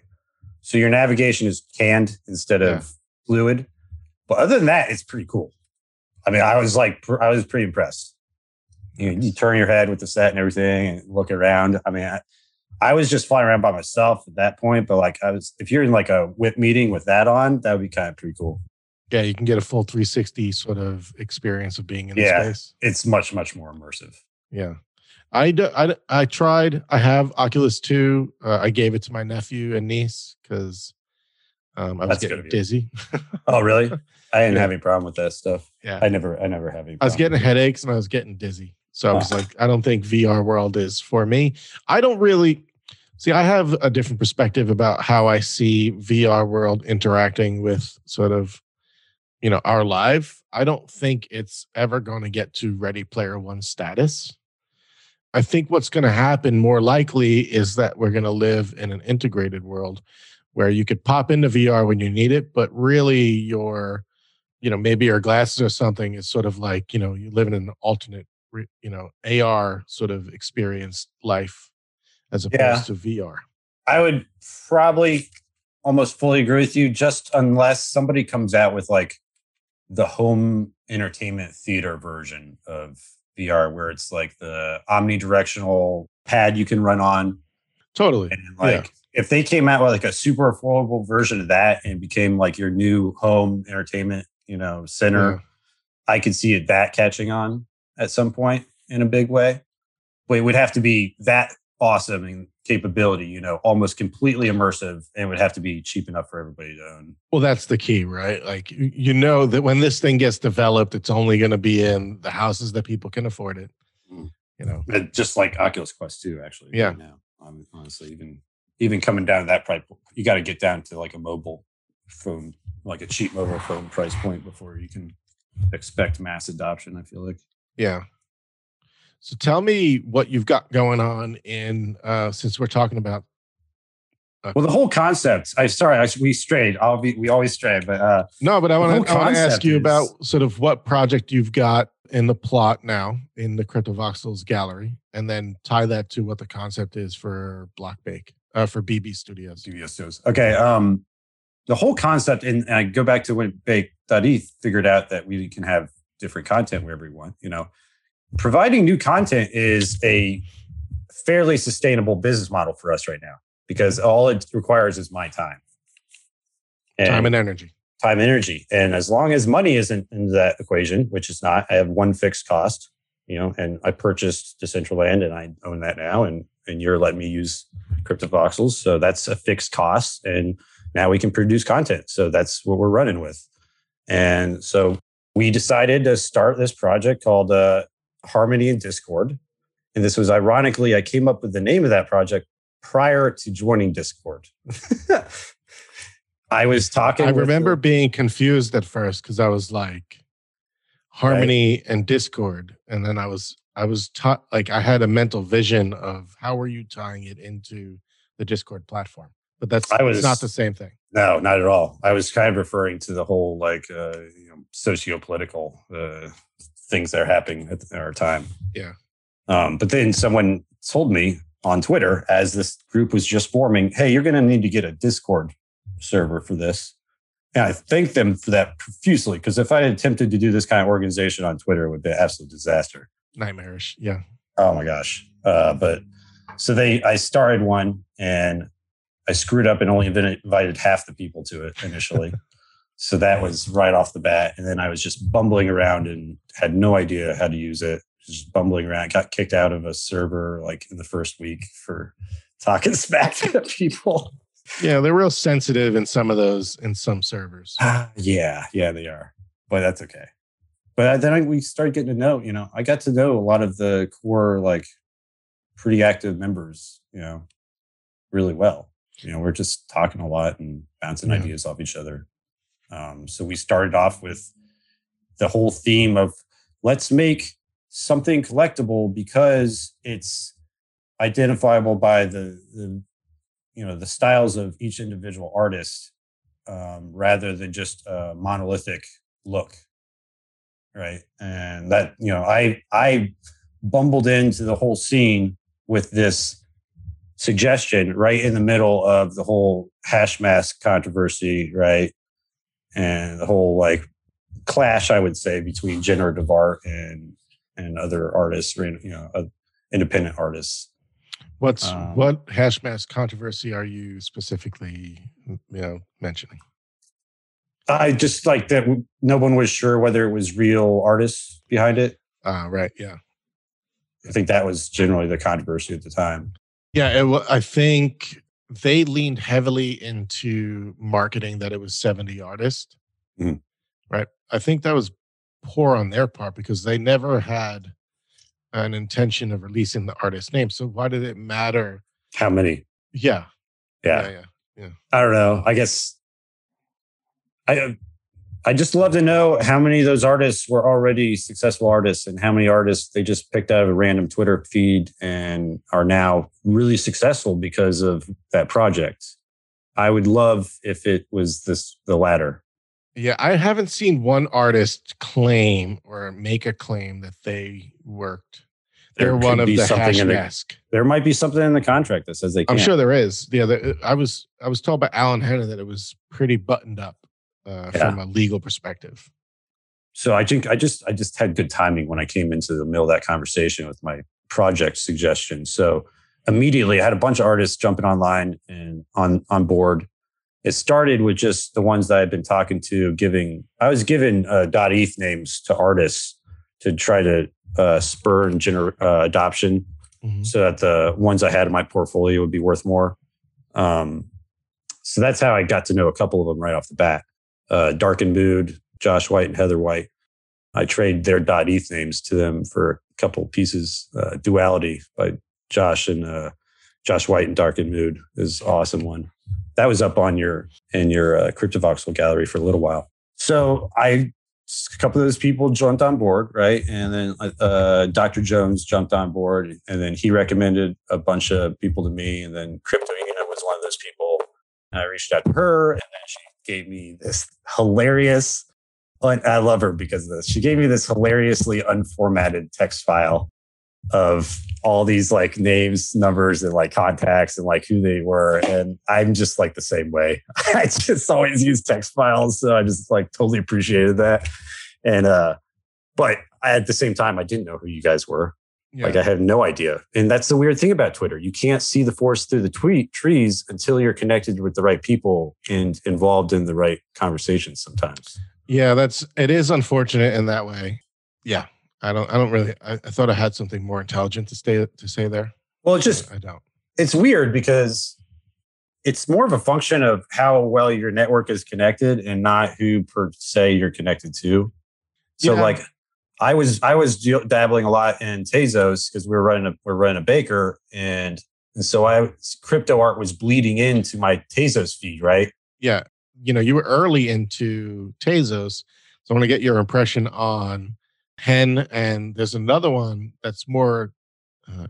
so your navigation is canned instead of fluid. But other than that, it's pretty cool. I mean, I was pretty impressed. You turn your head with the set and everything and look around. I mean, I was just flying around by myself at that point, but if you're in like a whip meeting with that on, that would be kind of pretty cool. Yeah, you can get a full 360 sort of experience of being in the space. It's much, much more immersive. Yeah. I have Oculus 2. I gave it to my nephew and niece because I was getting dizzy. Oh, really? I didn't have any problem with that stuff. Yeah. I never have any problem. I was getting headaches and I was getting dizzy. So I was like, I don't think VR world is for me. I don't really see. I have a different perspective about how I see VR world interacting with sort of, our life. I don't think it's ever going to get to Ready Player One status. I think what's going to happen more likely is that we're going to live in an integrated world where you could pop into VR when you need it, but really your, maybe your glasses or something is sort of like, you live in an alternate AR sort of experience life as opposed to VR. I would probably almost fully agree with you, just unless somebody comes out with like the home entertainment theater version of VR, where it's like the omnidirectional pad you can run on. Totally. And if they came out with like a super affordable version of that and became like your new home entertainment, center, I could see it that catching on at some point in a big way. But it would have to be that awesome and capability, almost completely immersive, and it would have to be cheap enough for everybody to own. Well, that's the key, right? Like, that when this thing gets developed, it's only going to be in the houses that people can afford it, Just like Oculus Quest 2, actually. Yeah. Right now. I mean, honestly, even coming down to that price, you got to get down to like a mobile phone, like a cheap mobile phone price point before you can expect mass adoption, I feel like. Yeah. So tell me what you've got going on since we're talking about Okay. Well, the whole concept. I'm sorry, we strayed. We always stray, but no. But I want to ask you about sort of what project you've got in the plot now in the CryptoVoxels gallery, and then tie that to what the concept is for Block Bake for BB Studios. Okay. The whole concept, and I go back to when Bake.eth figured out that we can have different content wherever we want. You know, providing new content is a fairly sustainable business model for us right now. Because all it requires is my time. Time and energy. And as long as money isn't in that equation, which it's not, I have one fixed cost, you know, and I purchased Decentraland and I own that now. And you're letting me use CryptoVoxels. So that's a fixed cost. And now we can produce content. So that's what we're running with. And so we decided to start this project called Harmony and Discord. And this was ironically, I came up with the name of that project prior to joining Discord. I remember being confused at first because I was like Harmony and Discord. And then I was taught, like I had a mental vision of how were you tying it into the Discord platform. But it's not the same thing. No, not at all. I was kind of referring to the whole like socio-political things that are happening at our time. Yeah. But then someone told me on Twitter, as this group was just forming, hey, you're going to need to get a Discord server for this. And I thank them for that profusely, because if I had attempted to do this kind of organization on Twitter, it would be an absolute disaster. Nightmarish, yeah. Oh my gosh. But so I started one, and I screwed up and only invited half the people to it initially. So that was right off the bat. And then I was just bumbling around and had no idea how to use it. Just bumbling around, got kicked out of a server like in the first week for talking smack to people. Yeah, they're real sensitive in some of those, in some servers. Yeah, they are. But that's okay. But then we started getting to know, you know, I got to know a lot of the core, like pretty active members, you know, really well. You know, we're just talking a lot and bouncing ideas off each other. So we started off with the whole theme of let's make something collectible because it's identifiable by the you know the styles of each individual artist rather than just a monolithic look, right? And that, you know, I bumbled into the whole scene with this suggestion right in the middle of the whole hash mask controversy, right? And the whole like clash, I would say, between generative art and other artists, you know, independent artists. What hashmask controversy are you specifically, you know, mentioning? I just like that no one was sure whether it was real artists behind it. Right, yeah. I think that was generally the controversy at the time. Yeah, I think they leaned heavily into marketing that it was 70 artists, right? I think that was poor on their part because they never had an intention of releasing the artist's name. So why did it matter? How many? Yeah. I don't know. I guess I just love to know how many of those artists were already successful artists and how many artists they just picked out of a random Twitter feed and are now really successful because of that project. I would love if it was the latter. Yeah, I haven't seen one artist claim or make a claim that they worked. They're one of the hash mask. There might be something in the contract that says they can't. I'm sure there is. Yeah, I was told by Alan Henner that it was pretty buttoned up from a legal perspective. So I think I just had good timing when I came into the middle of that conversation with my project suggestion. So immediately I had a bunch of artists jumping online and on board. It started with just the ones that I've been talking to. I was giving .eth names to artists to try to spur and adoption, so that the ones I had in my portfolio would be worth more. So that's how I got to know a couple of them right off the bat. Darkened Mood, Josh White, and Heather White. I traded their .eth names to them for a couple pieces. Duality by Josh and Josh White and Darkened Mood is an awesome one. That was up on your CryptoVoxel gallery for a little while. So a couple of those people jumped on board, right? And then Dr. Jones jumped on board, and then he recommended a bunch of people to me. And then Crypto was one of those people. And I reached out to her, and then she gave me this hilarious, I love her because of this. She gave me this hilariously unformatted text file of all these like names, numbers, and like contacts and like who they were. And I'm just like the same way. I just always use text files. So I just like totally appreciated that. And, but at the same time, I didn't know who you guys were. Yeah. Like I had no idea. And that's the weird thing about Twitter. You can't see the forest through the trees until you're connected with the right people and involved in the right conversations sometimes. Yeah, it is unfortunate in that way. Yeah. I thought I had something more intelligent to say there. Well, it's just, I don't. It's weird because it's more of a function of how well your network is connected and not who per se you're connected to. So yeah. Like I was dabbling a lot in Tezos because we're running a baker, and so crypto art was bleeding into my Tezos feed, right? Yeah. You know, you were early into Tezos. So I want to get your impression on Hen, and there's another one that's more.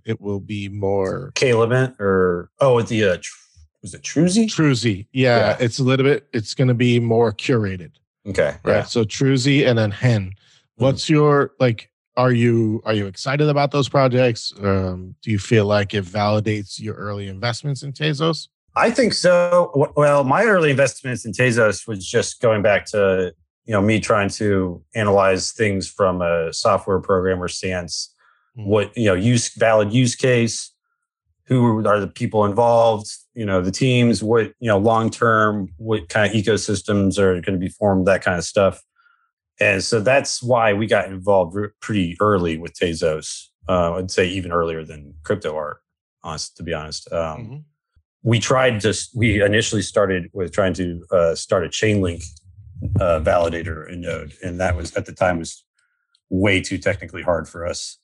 It will be more K-Lament was it Truzy? Truzy, yeah. It's a little bit. It's going to be more curated. Okay, right. Yeah. So Truzy and then Hen. What's your like? Are you excited about those projects? Do you feel like it validates your early investments in Tezos? I think so. Well, my early investments in Tezos was just going back to, you know, me trying to analyze things from a software programmer stance, what, you know, valid use case, who are the people involved, you know, the teams, what, you know, long-term, what kind of ecosystems are going to be formed, that kind of stuff. And so that's why we got involved pretty early with Tezos. I'd say even earlier than crypto art, to be honest. We initially started with trying to start a Chainlink validator in Node, and that was at the time was way too technically hard for us.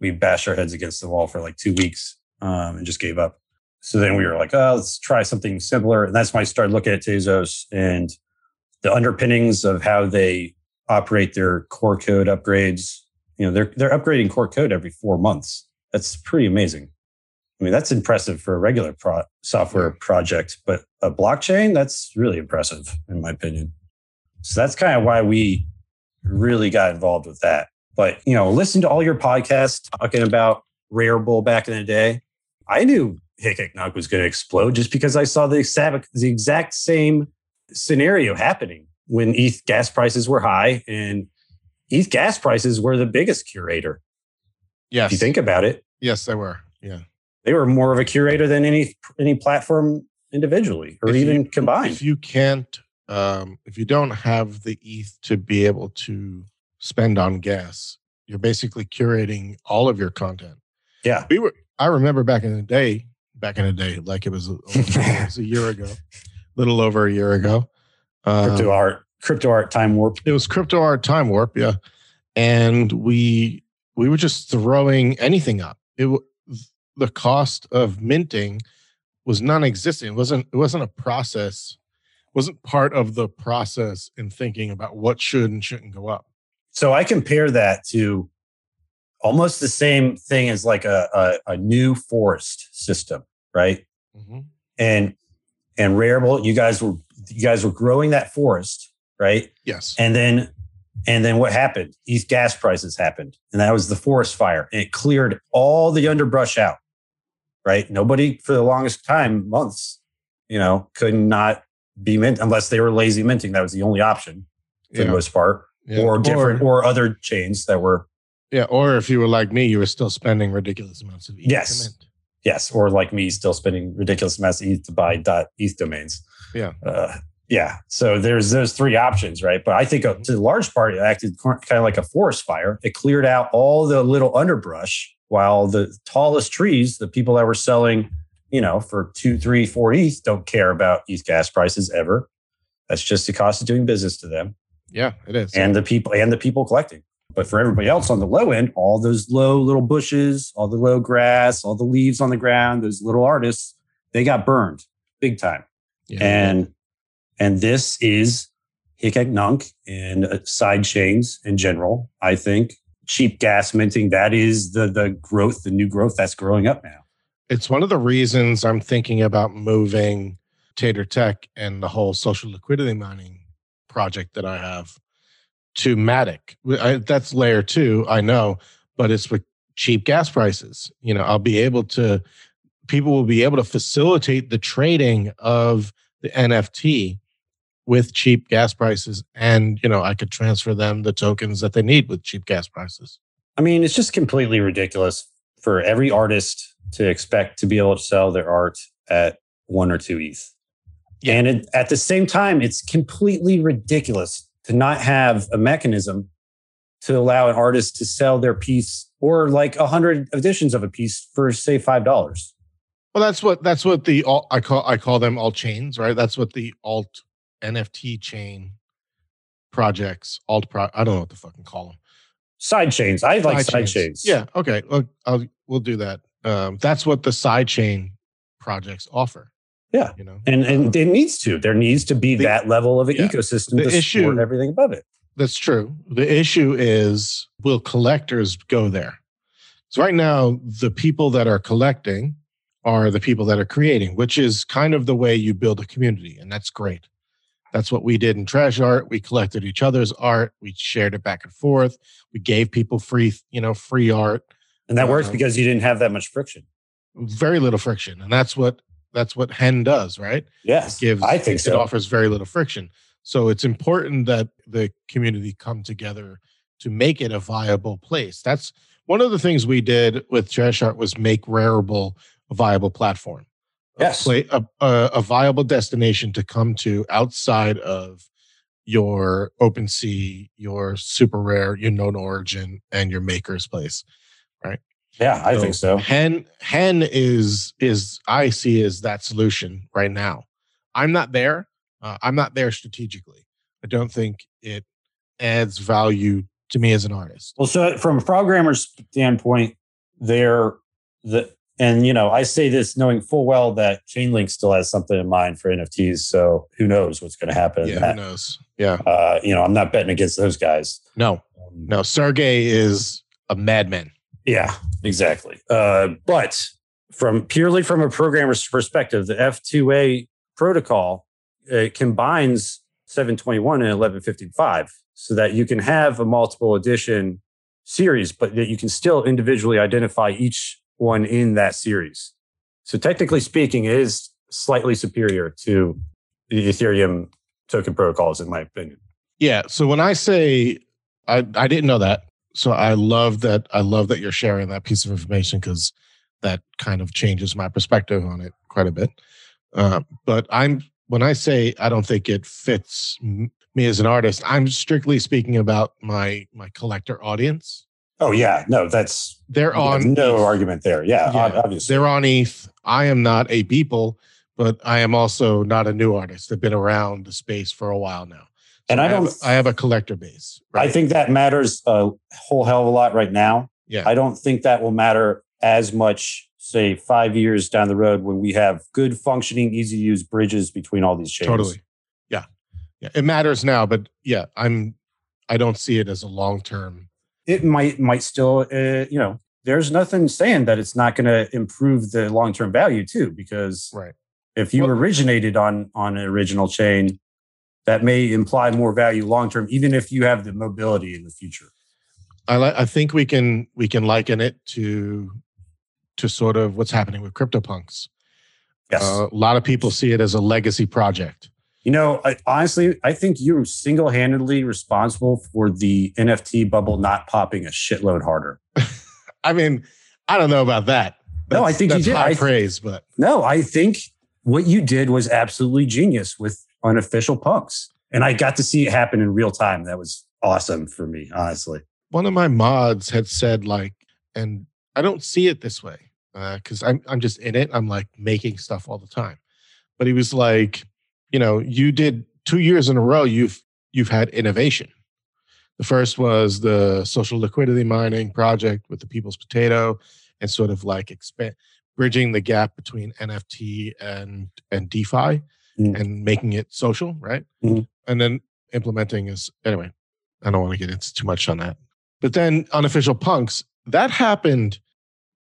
We bashed our heads against the wall for like 2 weeks and just gave up. So then we were like, "Oh, let's try something simpler," and that's when I started looking at Tezos and the underpinnings of how they operate their core code upgrades. You know, they're upgrading core code every 4 months. That's pretty amazing. I mean, that's impressive for a regular software project, but a blockchain, that's really impressive in my opinion. So that's kind of why we really got involved with that. But, you know, listen to all your podcasts talking about Rarible back in the day. I knew Hic et Nunc was going to explode just because I saw the exact same scenario happening when ETH gas prices were high, and ETH gas prices were the biggest curator. Yes. If you think about it. Yes, they were. Yeah. They were more of a curator than any platform individually or even combined. If you can't... if you don't have the ETH to be able to spend on gas, you're basically curating all of your content. Yeah. I remember back in the day, like it was a year ago, little over a year ago. CryptoArt Time Warp. It was CryptoArt Time Warp, yeah. And we were just throwing anything up. The cost of minting was non-existent. It wasn't a process. Wasn't part of the process in thinking about what should and shouldn't go up. So I compare that to almost the same thing as like a new forest system, right? Mm-hmm. And Rarible, you guys were growing that forest, right? Yes. And then what happened? ETH gas prices happened, and that was the forest fire, and it cleared all the underbrush out, right? Nobody for the longest time, months, you know, could not be mint unless they were lazy minting. That was the only option for the most part, or other chains that were. Yeah, or if you were like me, you were still spending ridiculous amounts of ETH to mint. Yes, or like me, still spending ridiculous amounts of ETH to buy .ETH domains. Yeah, yeah. So there's those three options, right? But I think to the large part, it acted kind of like a forest fire. It cleared out all the little underbrush, while the tallest trees, the people that were selling, you know, for 2, 3, 4 ETH, don't care about ETH gas prices ever. That's just the cost of doing business to them. Yeah, it is. And the people collecting. But for everybody else on the low end, all those low little bushes, all the low grass, all the leaves on the ground, those little artists, they got burned big time. Yeah. And this is Hic et Nunc and side chains in general. I think cheap gas minting, that is the new growth that's growing up now. It's one of the reasons I'm thinking about moving Tater Tech and the whole social liquidity mining project that I have to Matic. That's layer two, I know, but it's with cheap gas prices. You know, I'll be able to, people will be able to facilitate the trading of the NFT with cheap gas prices. And, you know, I could transfer them the tokens that they need with cheap gas prices. I mean, it's just completely ridiculous for every artist to expect to be able to sell their art at 1 or 2 ETH. Yeah. And it, at the same time, it's completely ridiculous to not have a mechanism to allow an artist to sell their piece or like 100 editions of a piece for, say, $5. Well, that's what the alt, I call them alt chains, right? That's what the alt NFT chain projects, I don't know what to fucking call them. Side chains. I like side chains. Yeah. Okay. Look, we'll do that. That's what the side chain projects offer. Yeah. You know, and it needs to. There needs to be that level of an ecosystem to support everything above it. That's true. The issue is, will collectors go there? So right now, the people that are collecting are the people that are creating, which is kind of the way you build a community. And that's great. That's what we did in Trash Art. We collected each other's art. We shared it back and forth. We gave people free art. And that works because you didn't have that much friction. Very little friction. And that's what Hen does, right? Yes. It offers very little friction. So it's important that the community come together to make it a viable place. That's one of the things we did with Trash Art, was make Rarible a viable platform. Yes. A viable destination to come to outside of your OpenSea, your Super Rare, your Known Origin, and your Maker's Place, right? Yeah, I think so. Hen is I see as that solution right now. I'm not there. I'm not there strategically. I don't think it adds value to me as an artist. Well, so from a programmer's standpoint, and, you know, I say this knowing full well that Chainlink still has something in mind for NFTs. So who knows what's going to happen. Yeah, who knows? Yeah. You know, I'm not betting against those guys. No. Sergey is a madman. Yeah, exactly. But purely from a programmer's perspective, the F2A protocol combines 721 and 1155 so that you can have a multiple edition series, but that you can still individually identify each one in that series. So technically speaking, it is slightly superior to the Ethereum token protocols, in my opinion. Yeah. So when I say I didn't know that, so I love that you're sharing that piece of information, because that kind of changes my perspective on it quite a bit. But when I say I don't think it fits me as an artist, I'm strictly speaking about my collector audience. Oh, yeah. No, they're on no ETH. Argument there. Yeah, obviously. They're on ETH. I am not a Beeple, but I am also not a new artist. I've been around the space for a while now. So and I have a collector base. Right? I think that matters a whole hell of a lot right now. Yeah. I don't think that will matter as much, say, 5 years down the road when we have good functioning, easy to use bridges between all these chains. Totally. Yeah. It matters now, but yeah, I don't see it as a long-term. It might still, you know, there's nothing saying that it's not going to improve the long-term value too, because if you originated on an original chain, that may imply more value long-term, even if you have the mobility in the future. I think we can liken it to sort of what's happening with CryptoPunks. Yes. A lot of people see it as a legacy project. You know, I think you're single-handedly responsible for the NFT bubble not popping a shitload harder. I mean, I don't know about that. No, I think that's you did. High praise, but... No, I think what you did was absolutely genius with Unofficial Punks. And I got to see it happen in real time. That was awesome for me, honestly. One of my mods had said, like, and I don't see it this way, because I'm just in it. I'm, like, making stuff all the time. But he was like... You know, you did 2 years in a row, you've had innovation. The first was the social liquidity mining project with the People's Potato, and sort of like bridging the gap between NFT and DeFi, and making it social, right? Mm. And then implementing anyway, I don't want to get into too much on that. But then Unofficial Punks, that happened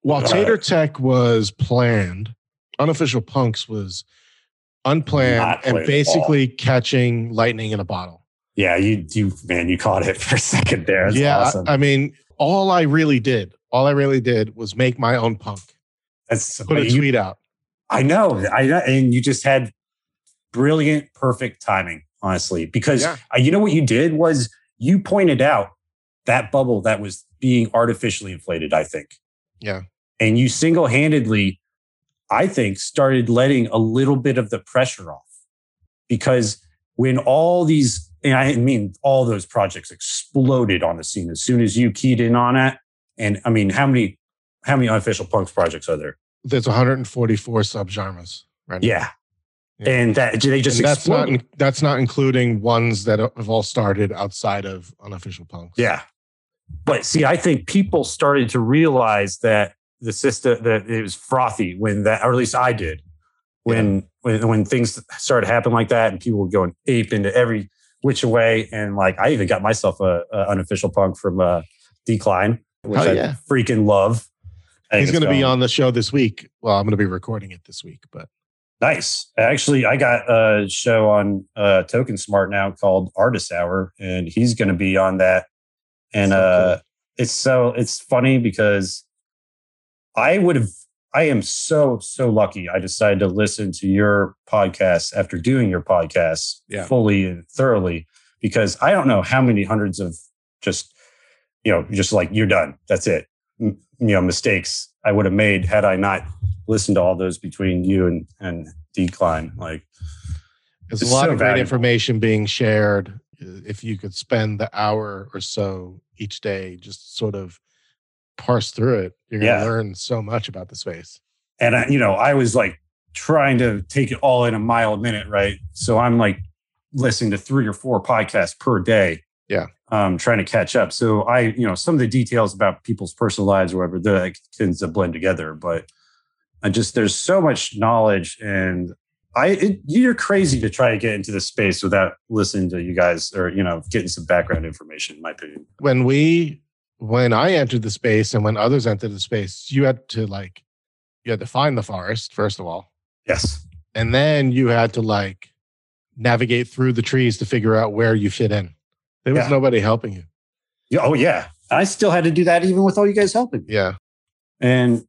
While Tater Tech was planned, Unofficial Punks was unplanned and basically catching lightning in a bottle. Yeah, you caught it for a second there. That's awesome. I mean, all I really did was make my own punk. Put a tweet out. I know. And you just had brilliant, perfect timing, honestly, because you know what you did was you pointed out that bubble that was being artificially inflated, I think. Yeah. And you single-handedly, I think, started letting a little bit of the pressure off, because when all these, and I mean, all those projects exploded on the scene as soon as you keyed in on it. And I mean, how many Unofficial Punks projects are there? There's 144 subgenres right now. Yeah. And they just exploded. That's not including ones that have all started outside of Unofficial Punks. Yeah. But see, I think people started to realize that the system, that it was frothy when that, or at least I did, when things started to happen like that, and people were going ape into every which way. And like, I even got myself a Unofficial Punk from Decline, which I freaking love. He's going to be on the show this week. Well, I'm going to be recording it this week, but nice. Actually, I got a show on Token Smart now called Artist Hour, and he's going to be on that. And cool. It's funny because I am so lucky. I decided to listen to your podcast after doing your podcast fully and thoroughly, because I don't know how many hundreds of just like, you're done. That's it. Mistakes I would have made had I not listened to all those between you and Decline. Like, there's a lot of great information being shared. If you could spend the hour or so each day, just sort of parse through it, you're going to learn so much about the space. And I was like trying to take it all in a mile a minute, right? So I'm like listening to 3 or 4 podcasts per day. Yeah. Trying to catch up. So I some of the details about people's personal lives or whatever, that like, tends to blend together, but there's so much knowledge, and you're crazy to try to get into this space without listening to you guys or, getting some background information, in my opinion. When I entered the space and when others entered the space, you had to find the forest, first of all. Yes. And then you had to navigate through the trees to figure out where you fit in. There was nobody helping you. Yeah. Oh, yeah. I still had to do that even with all you guys helping. Yeah. And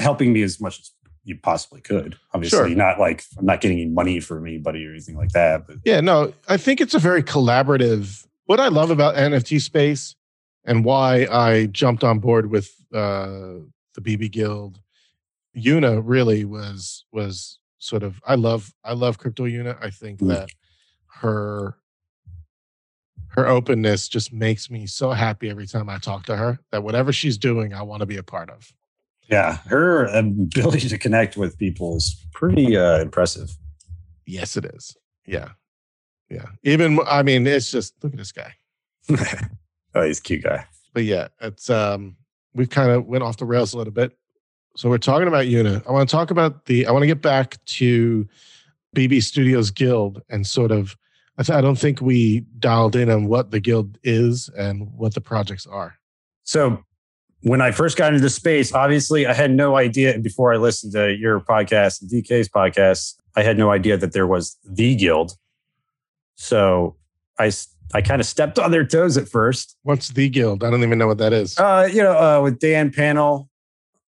helping me as much as you possibly could. Obviously, sure. Not like I'm not getting any money from anybody or anything like that. But. Yeah, no, I think it's a very collaborative. What I love about NFT space and why I jumped on board with the BB Guild, Una really was sort of, I love Crypto Una. I think that her openness just makes me so happy every time I talk to her, that whatever she's doing, I want to be a part of. Yeah, her ability to connect with people is pretty impressive. Yes, it is. Yeah. Even, it's just, look at this guy. Oh, he's a cute guy. But yeah, it's we've kind of went off the rails a little bit. So we're talking about Una. I want to get back to BB Studios Guild and sort of, I don't think we dialed in on what the Guild is and what the projects are. So, when I first got into the space, obviously I had no idea. And before I listened to your podcast and DK's podcast, I had no idea that there was the Guild. So I kind of stepped on their toes at first. What's the Guild? I don't even know what that is. With Dan Panel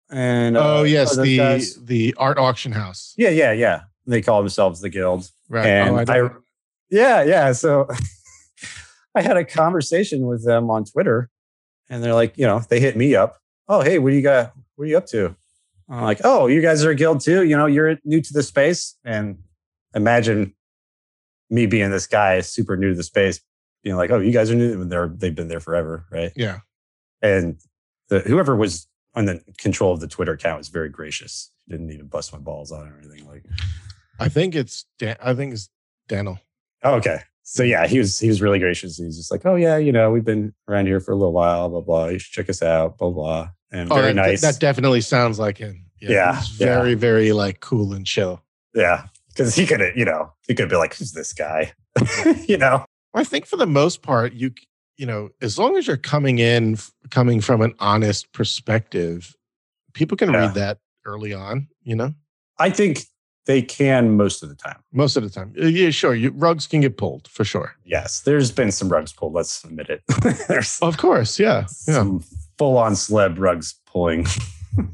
and the art auction house. Yeah. They call themselves the Guild. Right. And so I had a conversation with them on Twitter. And they're like, they hit me up. Oh, hey, what are you up to? I'm like, oh, you guys are a guild too? You're new to the space. And imagine me being this guy, super new to the space, being like, oh, you guys are new. And they've been there forever, right? Yeah. And whoever was on the control of the Twitter account was very gracious. Didn't even bust my balls on it or anything like. I think it's Daniel. Oh, okay. So yeah, he was really gracious. He's just like, oh yeah, we've been around here for a little while, blah, blah. You should check us out, blah, blah. And very nice. That definitely sounds like him. Yeah. Very, very cool and chill. Yeah. Because he could have, he could be like, who's this guy? I think for the most part, as long as you're coming from an honest perspective, people can read that early on, you know? I think they can most of the time. Most of the time. Yeah, sure. Rugs can get pulled, for sure. Yes. There's been some rugs pulled. Let's admit it. There's of course. Yeah. Some full-on celeb rugs pulling.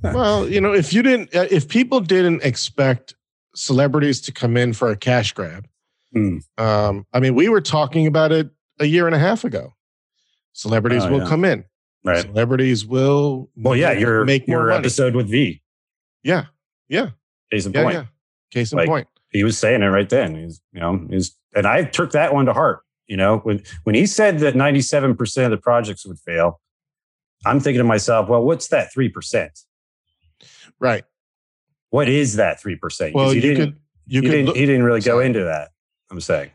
Well, you know, if people didn't expect celebrities to come in for a cash grab, I mean, we were talking about it a year and a half ago. Celebrities will come in. Right. Celebrities will make your more episode money. With V. Yeah. Yeah. Case in point. Yeah. Case in point. He was saying it right then. And I took that one to heart. You know, when he said that 97% of the projects would fail, I'm thinking to myself, well, what's that 3%? Right. What is that 3%? Well, he didn't really go into that. I'm saying,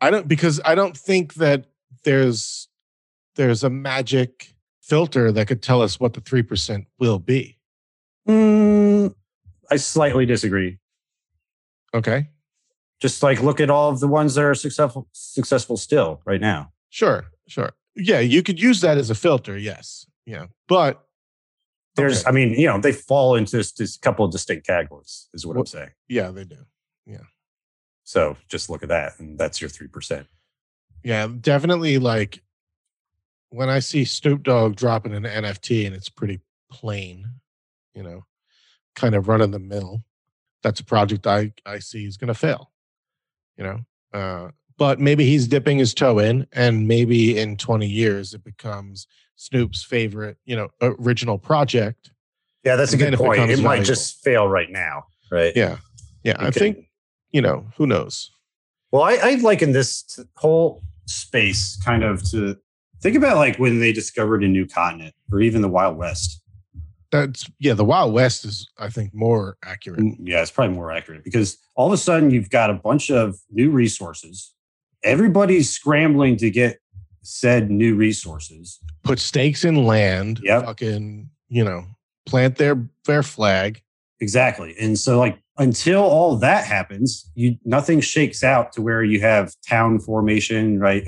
I don't think that there's a magic filter that could tell us what the 3% will be. I slightly disagree. Okay. Just like look at all of the ones that are successful still right now. Sure. Yeah, you could use that as a filter, yes. Yeah. But there's they fall into this couple of distinct categories, is what I'm saying. Yeah, they do. Yeah. So just look at that, and that's your 3%. Yeah, definitely. Like when I see Snoop Dogg dropping an NFT and it's pretty plain, you know, kind of run of the mill, that's a project I see is going to fail, you know. But maybe he's dipping his toe in, and maybe in 20 years it becomes Snoop's favorite, you know, original project. Yeah, that's a good point. It might just fail right now, right? Yeah. Yeah, I think, you know, who knows? Well, I liken this whole space kind of to think about like when they discovered a new continent or even the Wild West. The Wild West is, I think, more accurate. Yeah, it's probably more accurate because all of a sudden you've got a bunch of new resources. Everybody's scrambling to get said new resources. Put stakes in land. Yep. Fucking, you know, plant their flag. Exactly. And so like until all that happens, nothing shakes out to where you have town formation, right?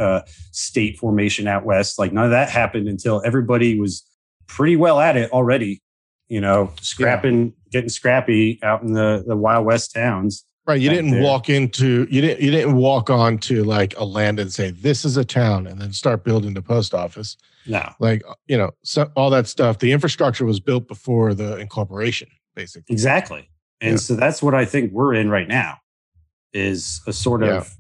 State formation out west. Like none of that happened until everybody was pretty well at it already, you know, getting scrappy out in the Wild West towns. Right. You didn't walk onto like a land and say, this is a town, and then start building the post office. No. Like, you know, so all that stuff, the infrastructure was built before the incorporation, basically. Exactly. And so that's what I think we're in right now is a sort of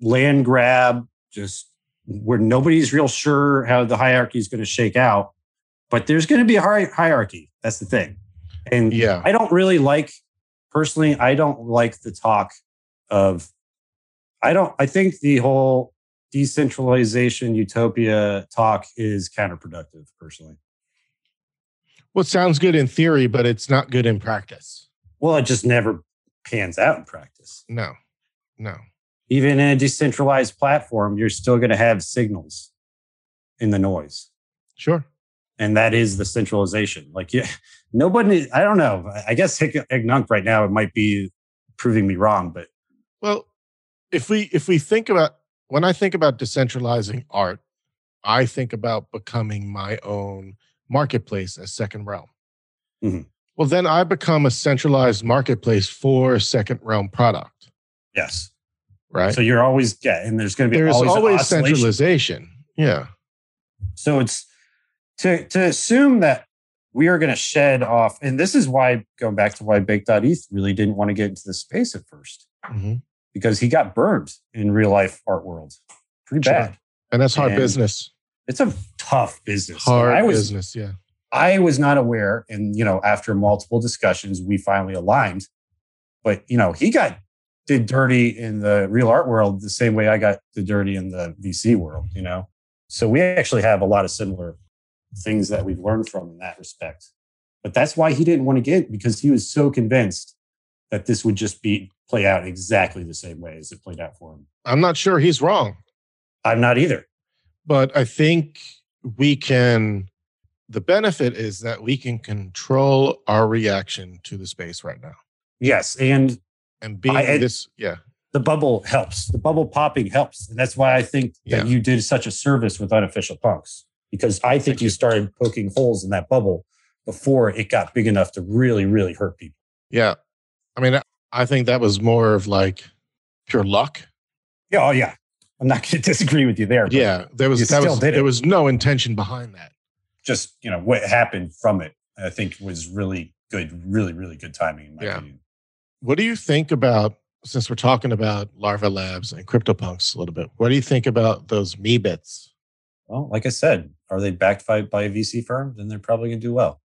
land grab, just where nobody's real sure how the hierarchy is going to shake out. But there's going to be a hierarchy. That's the thing. And I don't really like, personally, I don't like the talk of, I think the whole decentralization utopia talk is counterproductive, personally. Well, it sounds good in theory, but it's not good in practice. Well, it just never pans out in practice. No. Even in a decentralized platform, you're still going to have signals in the noise. Sure. And that is the centralization. Like, nobody, I don't know. I guess Hic et Nunc right now, it might be proving me wrong, but. Well, if we think about, when I think about decentralizing art, I think about becoming my own marketplace as Second Realm. Mm-hmm. Well, then I become a centralized marketplace for Second Realm product. Yes. Right. So you're always, and there's going to be there's always centralization. Yeah. So it's, To assume that we are going to shed off, and this is why, going back to why Bake.eth really didn't want to get into the space at first, because he got burned in real life art world. Pretty bad. And that's hard business. It's a tough business. Hard business. I was not aware, and, you know, after multiple discussions, we finally aligned. But, you know, he did dirty in the real art world the same way I got did dirty in the VC world, you know? So we actually have a lot of similar things that we've learned from in that respect. But that's why he didn't want to get, because he was so convinced that this would just play out exactly the same way as it played out for him. I'm not sure he's wrong. I'm not either. But I think the benefit is that we can control our reaction to the space right now. Yes. And being the bubble helps. The bubble popping helps. And that's why I think that you did such a service with Unofficial Punks. Because I think you started poking holes in that bubble before it got big enough to really, really hurt people. Yeah. I mean, I think that was more of like pure luck. Yeah. Oh, yeah. I'm not going to disagree with you there. Yeah. There was no intention behind that. Just, you know, what happened from it, I think was really good, really, really good timing in my opinion. What do you think about, since we're talking about Larva Labs and CryptoPunks a little bit, what do you think about those MeBits? Well, like I said, are they backed by a VC firm? Then they're probably going to do well.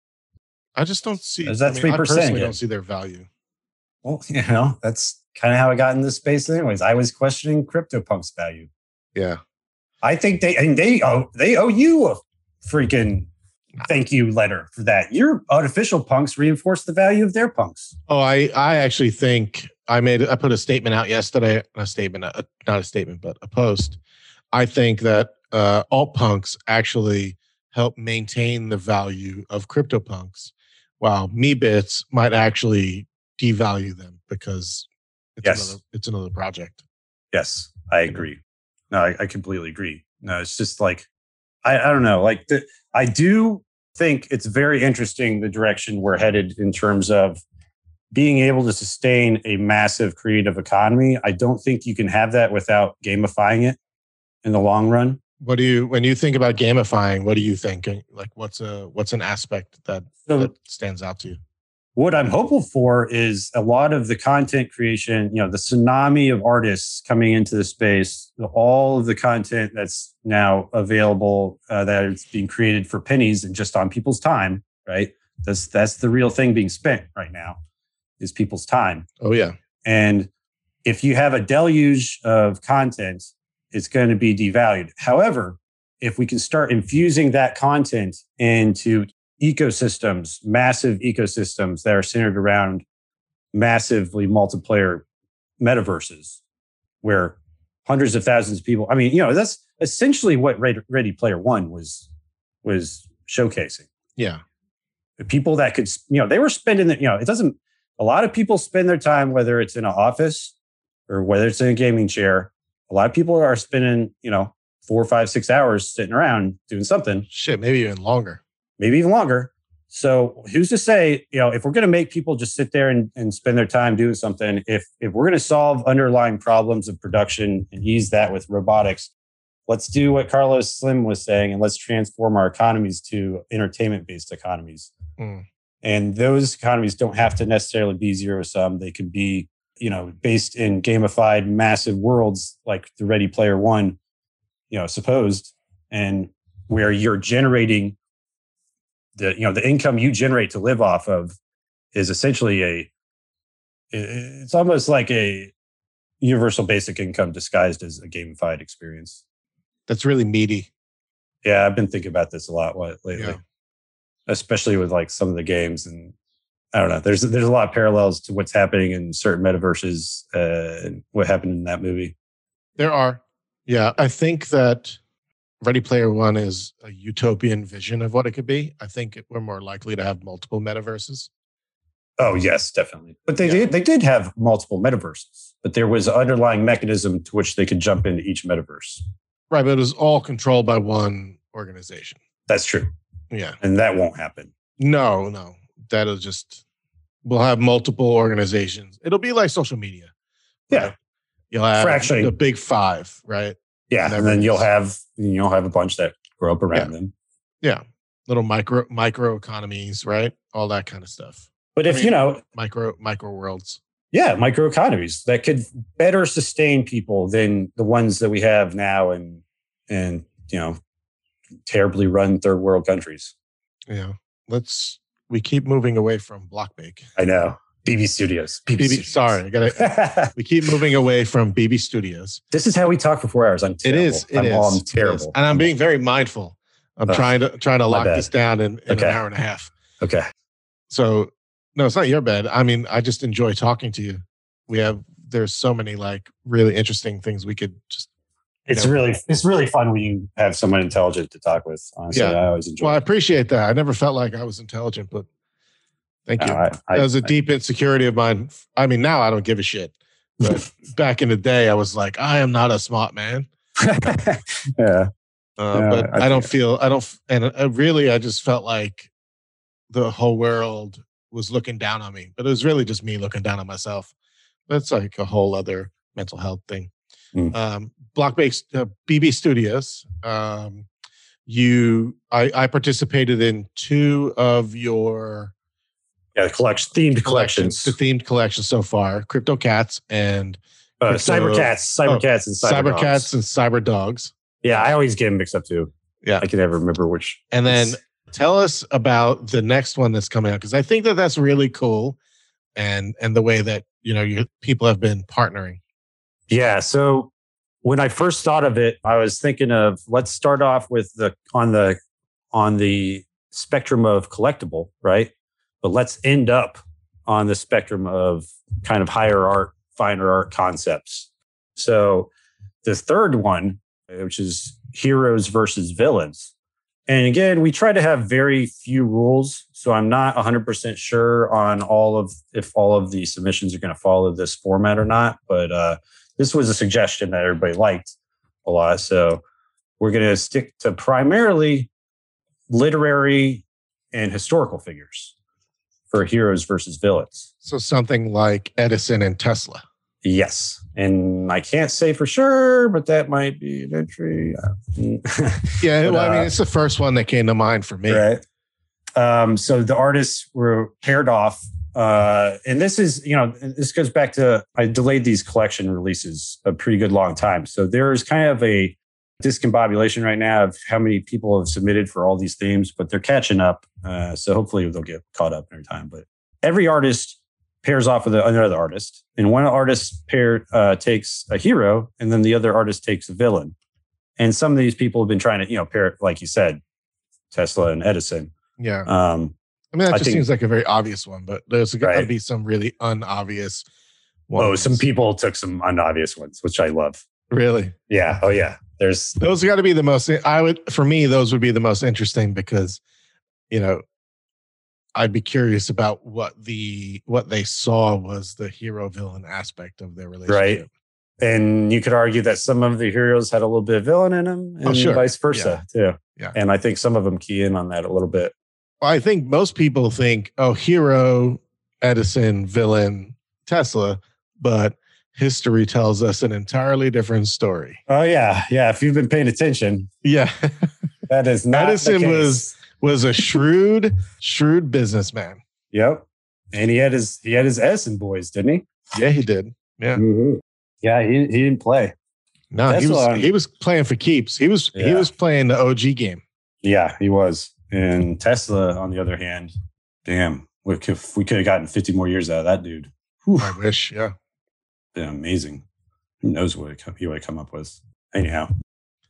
I just don't see... Is that 3%? I personally don't see their value. Well, you know, that's kind of how I got in this space anyways. I was questioning CryptoPunks' value. Yeah. I think they owe you a freaking thank you letter for that. Your Unofficial Punks reinforced the value of their punks. Oh, I actually think... I put a statement out yesterday, a post. I think that alt punks actually help maintain the value of CryptoPunks, while MeBits might actually devalue them because it's another project. Yes, I agree. No, I completely agree. No, it's just like, I don't know. Like I do think it's very interesting the direction we're headed in terms of being able to sustain a massive creative economy. I don't think you can have that without gamifying it in the long run. When you think about gamifying, what do you think? Like what's an aspect that stands out to you? What I'm hopeful for is a lot of the content creation, you know, the tsunami of artists coming into the space, all of the content that's now available that is being created for pennies and just on people's time, right? That's the real thing being spent right now. Is people's time. Oh, yeah. And if you have a deluge of content, it's going to be devalued. However, if we can start infusing that content into ecosystems, massive ecosystems that are centered around massively multiplayer metaverses, where hundreds of thousands of people, I mean, you know, that's essentially what Ready Player One was showcasing. Yeah. The people that could, you know, they were spending, a lot of people spend their time, whether it's in an office or whether it's in a gaming chair. A lot of people are spending, 4, 5, 6 hours sitting around doing something. Shit, maybe even longer. So who's to say, if we're going to make people just sit there and spend their time doing something, if we're going to solve underlying problems of production and ease that with robotics, let's do what Carlos Slim was saying and let's transform our economies to entertainment-based economies. Mm. And those economies don't have to necessarily be zero-sum. They can be, based in gamified massive worlds like the Ready Player One, supposed, and where you're generating the income you generate to live off of is essentially it's almost like a universal basic income disguised as a gamified experience. That's really meaty. Yeah, I've been thinking about this a lot lately. Yeah. Especially with like some of the games, and I don't know. There's a lot of parallels to what's happening in certain metaverses and what happened in that movie. There are, yeah. I think that Ready Player One is a utopian vision of what it could be. I think we're more likely to have multiple metaverses. Oh yes, definitely. But they did have multiple metaverses, but there was an underlying mechanism to which they could jump into each metaverse. Right, but it was all controlled by one organization. That's true. Yeah. And that won't happen. No. We'll have multiple organizations. It'll be like social media. Right? Yeah. You'll have the big five, right? Yeah. And then you'll have a bunch that grow up around them. Yeah. Little micro economies, right? All that kind of stuff. But micro worlds. Yeah. Micro economies that could better sustain people than the ones that we have now and terribly run third world countries. Yeah. We keep moving away from Block Bake. I know. BB Studios. BB Studios. Sorry. We keep moving away from BB Studios. This is how we talk for 4 hours. I'm terrible. I'm terrible. And I'm being very mindful. I'm trying to lock this down in an hour and a half. Okay. So no, it's not your bad. I mean, I just enjoy talking to you. There's so many like really interesting things we could just... It's really fun when you have someone intelligent to talk with. Honestly, yeah. I always enjoy it. Well, I appreciate that. I never felt like I was intelligent, but thank you. That was a deep insecurity of mine. I mean, now I don't give a shit. But back in the day, I was like, I am not a smart man. Yeah. But I don't feel. I don't. And I just felt like the whole world was looking down on me, but it was really just me looking down on myself. That's like a whole other mental health thing. Mm. Block-based BB Studios. I participated in two of your themed collections. The themed collection so far: Crypto Cats and Cyber Cats and Cyber Dogs. Yeah, I always get them mixed up too. Yeah, I can never remember which. And then tell us about the next one that's coming out, because I think that that's really cool, and the way that your people have been partnering. Yeah, so when I first thought of it, I was thinking of let's start off with on the spectrum of collectible, right? But let's end up on the spectrum of kind of higher art, finer art concepts. So the third one, which is heroes versus villains. And again, we try to have very few rules. So I'm not 100% sure on if all of the submissions are going to follow this format or not. But this was a suggestion that everybody liked a lot. So we're going to stick to primarily literary and historical figures for heroes versus villains. So something like Edison and Tesla. Yes. And I can't say for sure, but that might be an entry. Yeah, but, I mean, it's the first one that came to mind for me. Right. So the artists were paired off. And this is, this goes back to, I delayed these collection releases a pretty good long time. So there's kind of a discombobulation right now of how many people have submitted for all these themes, but they're catching up. So hopefully they'll get caught up in time. But every artist pairs off with another artist, and one artist takes a hero, and then the other artist takes a villain. And some of these people have been trying to, pair it, like you said, Tesla and Edison. Yeah. I think seems like a very obvious one, but there's got to be some really unobvious ones. Oh, some people took some unobvious ones, which I love. Really? Yeah. Oh, yeah. Those got to be the most. For me, those would be the most interesting because, I'd be curious about what they saw was the hero-villain aspect of their relationship. Right. And you could argue that some of the heroes had a little bit of villain in them and vice versa too. Yeah. And I think some of them key in on that a little bit. Well, I think most people think, hero, Edison, villain, Tesla, but history tells us an entirely different story. Oh, yeah. Yeah. If you've been paying attention. Yeah. That is not Edison the case. was a shrewd businessman. Yep. And he had his Edison boys, didn't he? Yeah, he did. Yeah. Mm-hmm. Yeah, he didn't play. No, Tesla, he was playing for keeps. He was playing the OG game. Yeah, he was. And Tesla, on the other hand, damn, we could have gotten 50 more years out of that dude. Whew. I wish, yeah. Been amazing. Who knows what he would have come up with? Anyhow,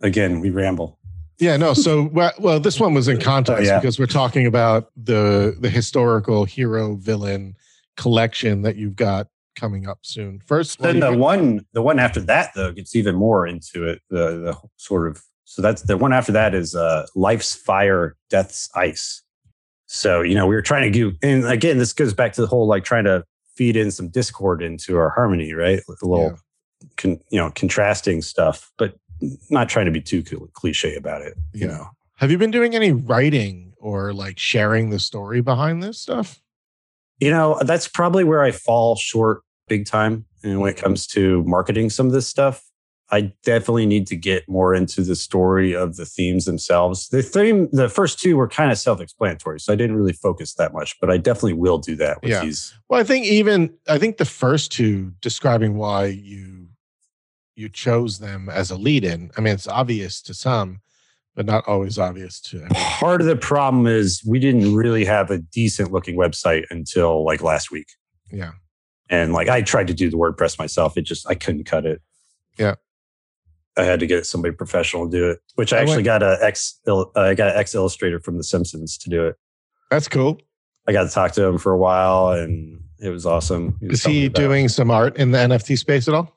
again, we ramble. Yeah, no. So, well, this one was in context because we're talking about the historical hero villain collection that you've got coming up soon. First, then the one after that though gets even more into it. The sort of so that's the one after that is Life's Fire, Death's Ice. So we were trying to do, and again this goes back to the whole like trying to feed in some discord into our harmony, right? With a little contrasting stuff, but not trying to be too cliche about it, you know. Have you been doing any writing or like sharing the story behind this stuff? That's probably where I fall short big time. And when it comes to marketing some of this stuff, I definitely need to get more into the story of the themes themselves. The first two were kind of self-explanatory, so I didn't really focus that much, but I definitely will do that with these. Well, I think the first two describing why you chose them as a lead-in. I mean, it's obvious to some, but not always obvious to everyone. Part of the problem is we didn't really have a decent-looking website until like last week. Yeah, and like I tried to do the WordPress myself. I couldn't cut it. Yeah, I had to get somebody professional to do it. Which I got an ex-illustrator from The Simpsons to do it. That's cool. I got to talk to him for a while, and it was awesome. Is he doing some art in the NFT space at all?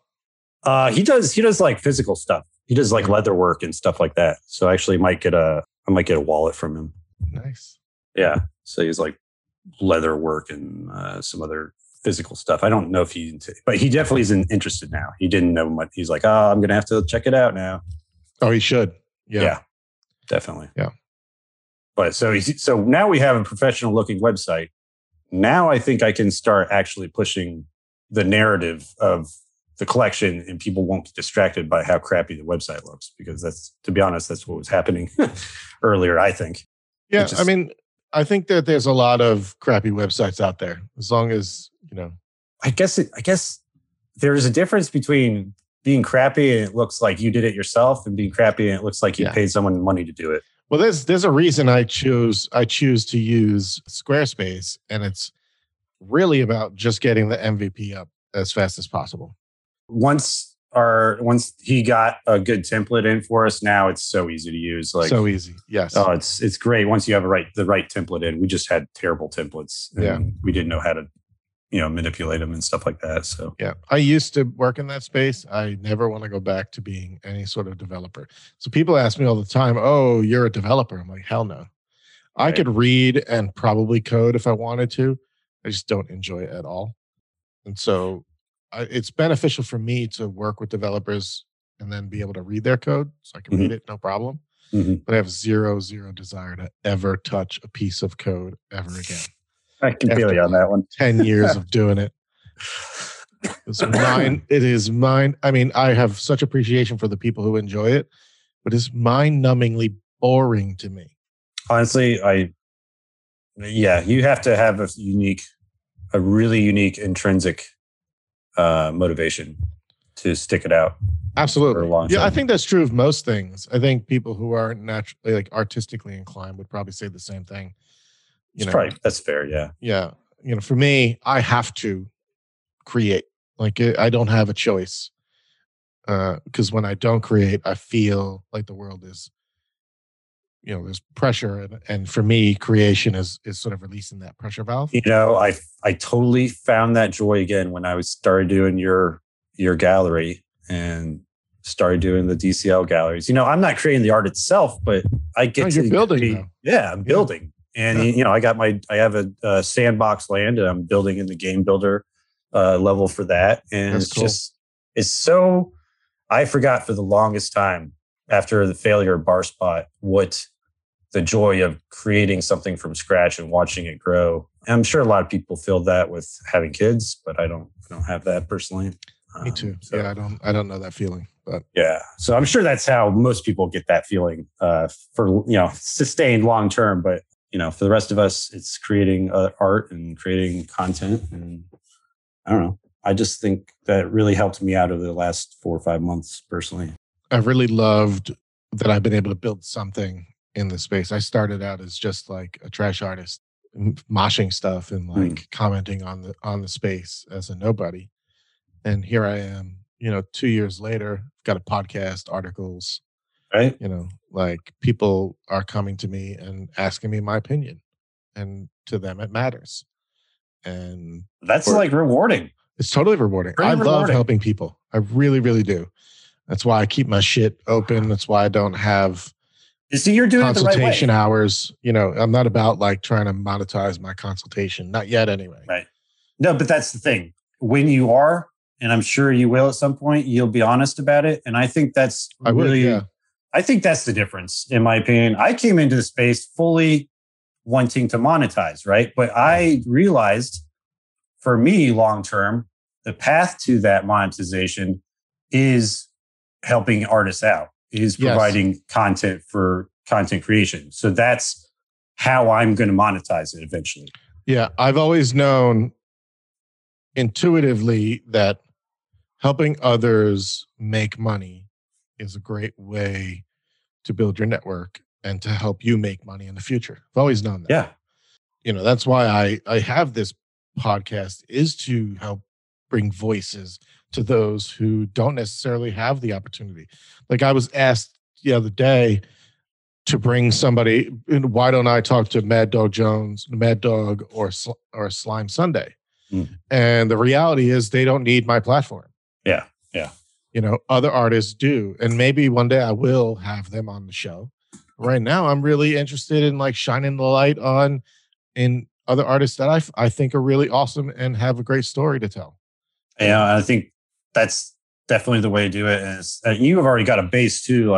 He does like physical stuff. He does like leather work and stuff like that. So I actually might get a wallet from him. Nice. Yeah. So he's like leather work and some other physical stuff. I don't know if but he definitely isn't interested now. He didn't know much. He's like, I'm going to have to check it out now. Oh, he should. Yeah. Yeah. Definitely. Yeah. But so now we have a professional looking website. Now I think I can start actually pushing the narrative of the collection, and people won't be distracted by how crappy the website looks, because that's, to be honest, that's what was happening earlier, I think. Yeah, I mean, I think that there's a lot of crappy websites out there, as long as, you know. I guess there's a difference between being crappy and it looks like you did it yourself, and being crappy and it looks like you paid someone money to do it. Well, there's a reason I choose to use Squarespace, and it's really about just getting the MVP up as fast as possible. Once he got a good template in for us, now it's so easy to use. Like, so easy, yes. Oh, it's great. Once you have the right template in, we just had terrible templates. And we didn't know how to, manipulate them and stuff like that. So yeah, I used to work in that space. I never want to go back to being any sort of developer. So people ask me all the time, "Oh, you're a developer?" I'm like, "Hell no." Right. I could read and probably code if I wanted to. I just don't enjoy it at all, and so. It's beneficial for me to work with developers and then be able to read their code, so I can read it, no problem. But I have zero desire to ever touch a piece of code ever again. I can feel you on that one. 10 years of doing it. It's mine. It is mine. I mean, I have such appreciation for the people who enjoy it, but it's mind-numbingly boring to me. Honestly, you have to have a really unique intrinsic motivation to stick it out. Absolutely. For a long time. I think that's true of most things. I think people who are naturally artistically inclined would probably say the same thing. That's fair. Yeah. Yeah. For me, I have to create. I don't have a choice. Because when I don't create, I feel like the world is, there's pressure. And for me, creation is sort of releasing that pressure valve. I totally found that joy again when I started doing your gallery and started doing the DCL galleries. I'm not creating the art itself, but I get to... You're building now. Yeah, I'm building. And, I have a sandbox land, and I'm building in the game builder level for that. And that's it's so... I forgot for the longest time after the failure of Bar Spot what the joy of creating something from scratch and watching it grow. I'm sure a lot of people feel that with having kids, but I don't have that personally. Me too. So, yeah, I don't know that feeling. But yeah, so I'm sure that's how most people get that feeling for sustained long term. But for the rest of us, it's creating art and creating content, and I don't know. I just think that really helped me out over the last 4 or 5 months personally. I really loved that I've been able to build something in the space. I started out as just like a trash artist, moshing stuff and commenting on the space as a nobody. And here I am, 2 years later, got a podcast, articles, right? People are coming to me and asking me my opinion, and to them it matters. And that's rewarding. It's totally rewarding. I love helping people. I really, really do. That's why I keep my shit open. That's why I don't have... See, you're doing consultation it the right way. Hours. I'm not about trying to monetize my consultation. Not yet, anyway. Right. No, but that's the thing. When you are, and I'm sure you will at some point, you'll be honest about it. And I think that's I think that's the difference, in my opinion. I came into the space fully wanting to monetize, right? But I realized, for me, long term, the path to that monetization is helping artists out. Is providing content for content creation. So that's how I'm going to monetize it eventually. Yeah, I've always known intuitively that helping others make money is a great way to build your network and to help you make money in the future. I've always known that. Yeah. That's why I have this podcast, is to help bring voices to those who don't necessarily have the opportunity. I was asked the other day to bring somebody, why don't I talk to Mad Dog Jones, Mad Dog, or Slime Sunday? And the reality is they don't need my platform. Yeah, yeah. Other artists do. And maybe one day I will have them on the show. Right now, I'm really interested in shining the light on in other artists that I think are really awesome and have a great story to tell. Yeah, I think that's definitely the way to do it. And you have already got a base too,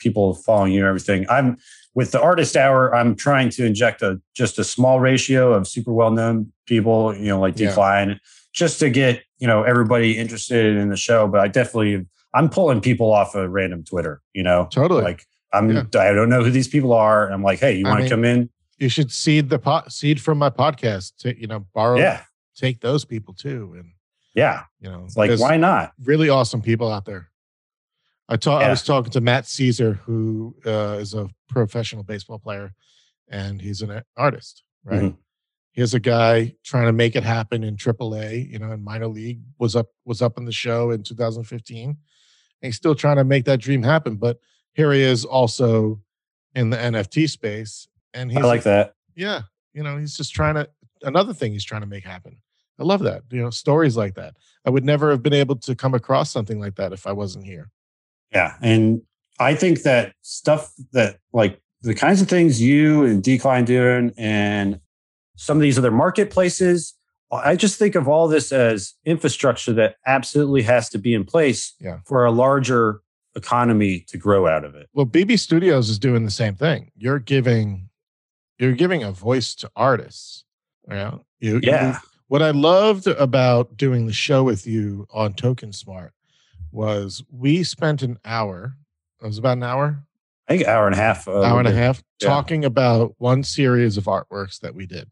people following you and everything. I'm With the Artist Hour, I'm trying to inject just a small ratio of super well-known people, you know, like Decline, just to get, you know, everybody interested in the show. But I definitely, I'm pulling people off of random Twitter, you know? Totally. Like, I don't know who these people are. And I'm like, hey, you want to come in? You should seed the seed from my podcast to, you know, borrow, take those people too. And you know, it's like, why not? Really awesome people out there. I was talking to Matt Caesar, who is a professional baseball player, and he's an artist, right? Mm-hmm. Here's a guy trying to make it happen in AAA, you know, in minor league, was up on the show in 2015. And he's still trying to make that dream happen. But here he is also in the NFT space. And he's that. Yeah. You know, he's just trying to, another thing he's trying to make happen. I love that. You know, stories like that. I would never have been able to come across something like that if I wasn't here. Yeah. And I think that stuff that, like, the kinds of things you and Decline doing and some of these other marketplaces, I just think of all this as infrastructure that absolutely has to be in place for a larger economy to grow out of it. Well, BB Studios is doing the same thing. You're giving a voice to artists. You know? What I loved about doing the show with you on Token Smart was we spent an hour. It was about an hour. I think hour and a half talking about one series of artworks that we did.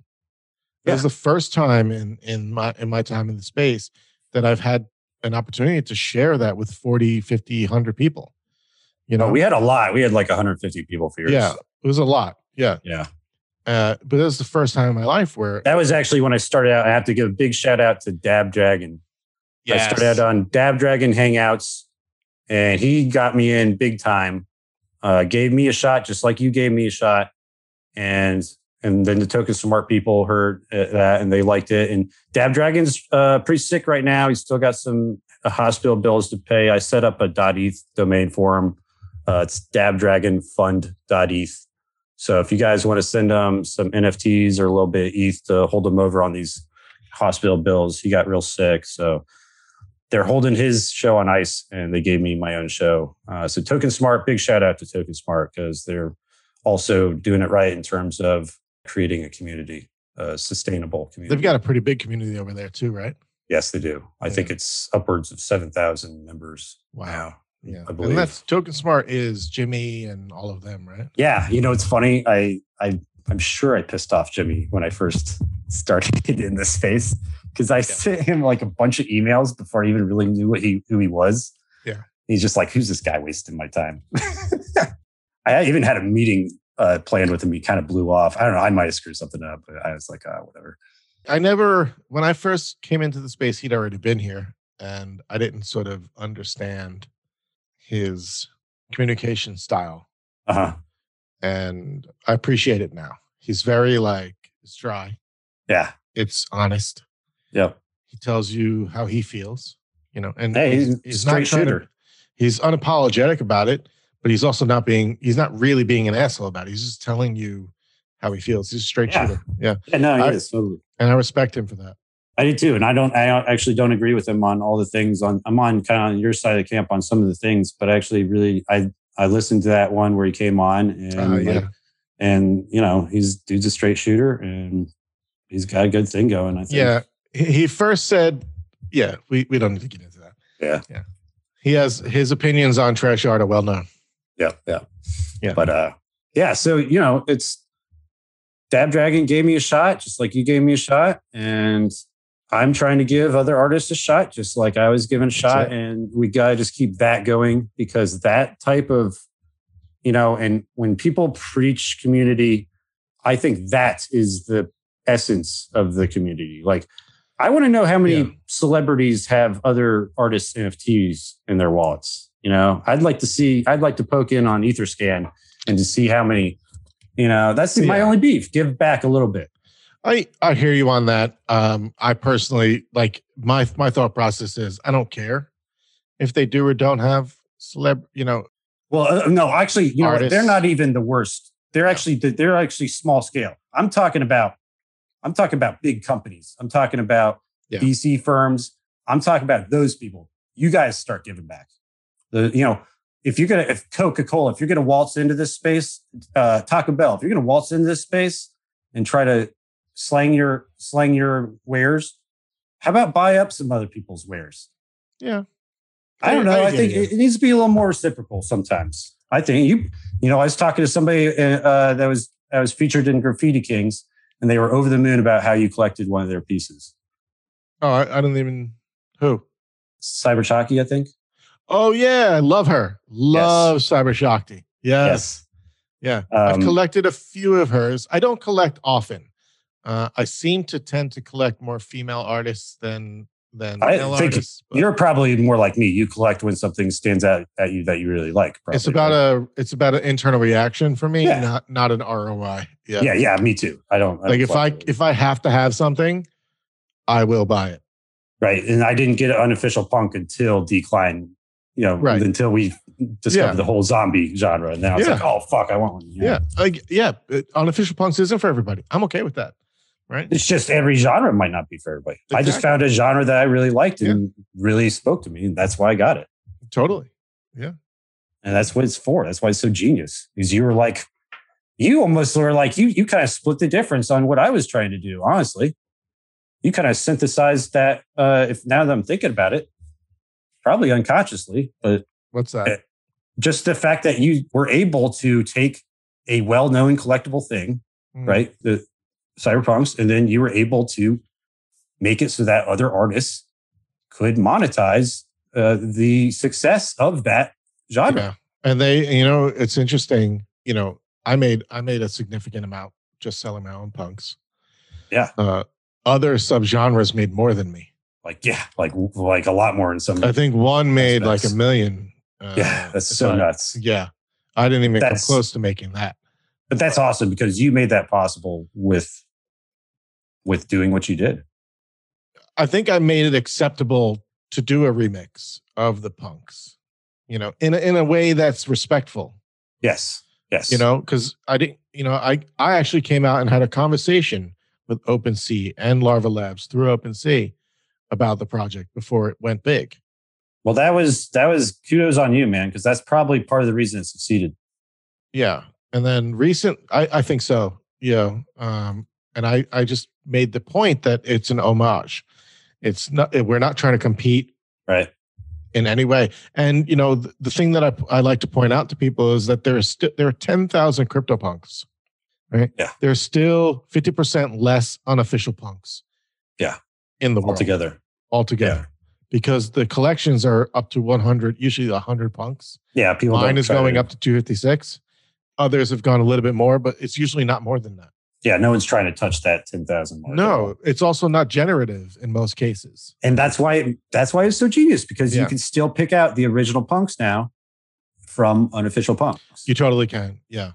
It was the first time in my time in the space that I've had an opportunity to share that with 40, 50, 100 people. You know, we had a lot. We had like 150 people for yours. Yeah, it was a lot. Yeah. Yeah. But that was the first time in my life where... That was actually when I started out. I have to give a big shout out to Dab Dragon. Yes. I started out on Dab Dragon Hangouts, and he got me in big time. Gave me a shot, just like you gave me a shot. And then the Token Smart people heard that, and they liked it. And Dab Dragon's pretty sick right now. He's still got some hospital bills to pay. I set up a .eth domain for him. It's dabdragonfund.eth. So if you guys want to send him some NFTs or a little bit of ETH to hold him over on these hospital bills, he got real sick. So they're holding his show on ice, and they gave me my own show. So Token Smart, big shout out to Token Smart, because they're also doing it right in terms of creating a community, a sustainable community. They've got a pretty big community over there too, right? Yes, they do. I think it's upwards of 7,000 members. Wow. Yeah. I believe. And that's Token Smart is Jimmy and all of them, right? Yeah. You know, it's funny. I'm sure I pissed off Jimmy when I first started in this space, because I sent him like a bunch of emails before I even really knew who he was. Yeah. He's just like, who's this guy wasting my time? I even had a meeting planned with him. He kind of blew off. I don't know. I might have screwed something up, but I was like, whatever. When I first came into the space, he'd already been here, and I didn't sort of understand his communication style. Uh-huh. And I appreciate it now. He's very it's dry. Yeah. It's honest. Yeah. He tells you how he feels, you know, and he's straight shooter. He's unapologetic about it, but he's also not really being an asshole about it. He's just telling you how he feels. He's a straight shooter. Yeah. Yeah, no, he is. Totally. And I respect him for that. I do too. And I actually don't agree with him on all the things. I'm on kind of on your side of the camp on some of the things, but actually really, I listened to that one where he came on, and and you know, dude's a straight shooter, and he's got a good thing going, I think. Yeah. He first said, we don't need to get into that. Yeah. Yeah. He has his opinions on Trash Art are well known. Yeah. Yeah. Yeah. But so you know, it's Dab Dragon gave me a shot, just like you gave me a shot, and I'm trying to give other artists a shot, just like I was given a shot. And we got to just keep that going, because that type of, you know, and when people preach community, I think that is the essence of the community. Like, I want to know how many celebrities have other artists' NFTs in their wallets. You know, I'd like to poke in on Etherscan and to see how many, you know, that's my only beef. Give back a little bit. I hear you on that. I personally, like, my thought process is I don't care if they do or don't have you know. Well, no, actually, you know, they're not even the worst. They're actually small scale. I'm talking about big companies. I'm talking about VC firms. I'm talking about those people. You guys start giving back. The, you know, if Coca-Cola, if you're going to waltz into this space, Taco Bell, if you're going to waltz into this space and try to slang your wares, how about buy up some other people's wares? Yeah. I don't know. I think it needs to be a little more reciprocal sometimes. I think you know, I was talking to somebody that was featured in Graffiti Kings, and they were over the moon about how you collected one of their pieces. Oh, I don't even... Who? Cyber Shakti, I think. Oh, yeah. I love her. Love yes. Cyber Shakti. Yes. Yes. Yeah. I've collected a few of hers. I don't collect often. I seem to tend to collect more female artists than male artists. You're probably more like me. You collect when something stands out at you that you really like. Probably. It's about an internal reaction for me, yeah. not an ROI. Yeah. Yeah, me too. If I have to have something, I will buy it. Right. And I didn't get an Unofficial Punk until Decline, you know, right. Until we discovered the whole zombie genre. And then I was like, oh, fuck, I want one. You know? Yeah. Unofficial Punks isn't for everybody. I'm okay with that. Right. It's just every genre might not be for everybody. Exactly. I just found a genre that I really liked and really spoke to me. And that's why I got it. Totally. Yeah. And that's what it's for. That's why it's so genius. Because you were like, you kind of split the difference on what I was trying to do, honestly. You kind of synthesized that. If now that I'm thinking about it, probably unconsciously, but what's that? Just the fact that you were able to take a well-known collectible thing, right? The cyberpunks, and then you were able to make it so that other artists could monetize the success of that genre. Yeah. And they, you know, it's interesting. You know, I made a significant amount just selling my own punks. Yeah. Other subgenres made more than me. Like a lot more in some. I think one made aspects. Like $1 million. Yeah, that's so nuts. Yeah, I didn't even come close to making that. But that's awesome because you made that possible with doing what you did. I think I made it acceptable to do a remix of the punks, you know, in a way that's respectful. Yes, yes. You know, because I didn't. You know, I actually came out and had a conversation with OpenSea and Larva Labs through OpenSea about the project before it went big. Well, that was kudos on you, man, because that's probably part of the reason it succeeded. Yeah. And then I think so. Yeah. And I just made the point that it's an homage. It's not, we're not trying to compete right in any way. And you know, the thing that I like to point out to people is that there are 10,000 CryptoPunks. Right? Yeah. There's still 50% less Unofficial Punks. Yeah. In the world. Altogether. Yeah. Because the collections are up to 100, usually 100 punks. Yeah. Mine is going up to 256. Others have gone a little bit more, but it's usually not more than that. Yeah. No one's trying to touch that 10,000 mark. No. It's also not generative in most cases. And that's why it's so genius, because you can still pick out the original punks now from Unofficial Punks. You totally can. Yeah.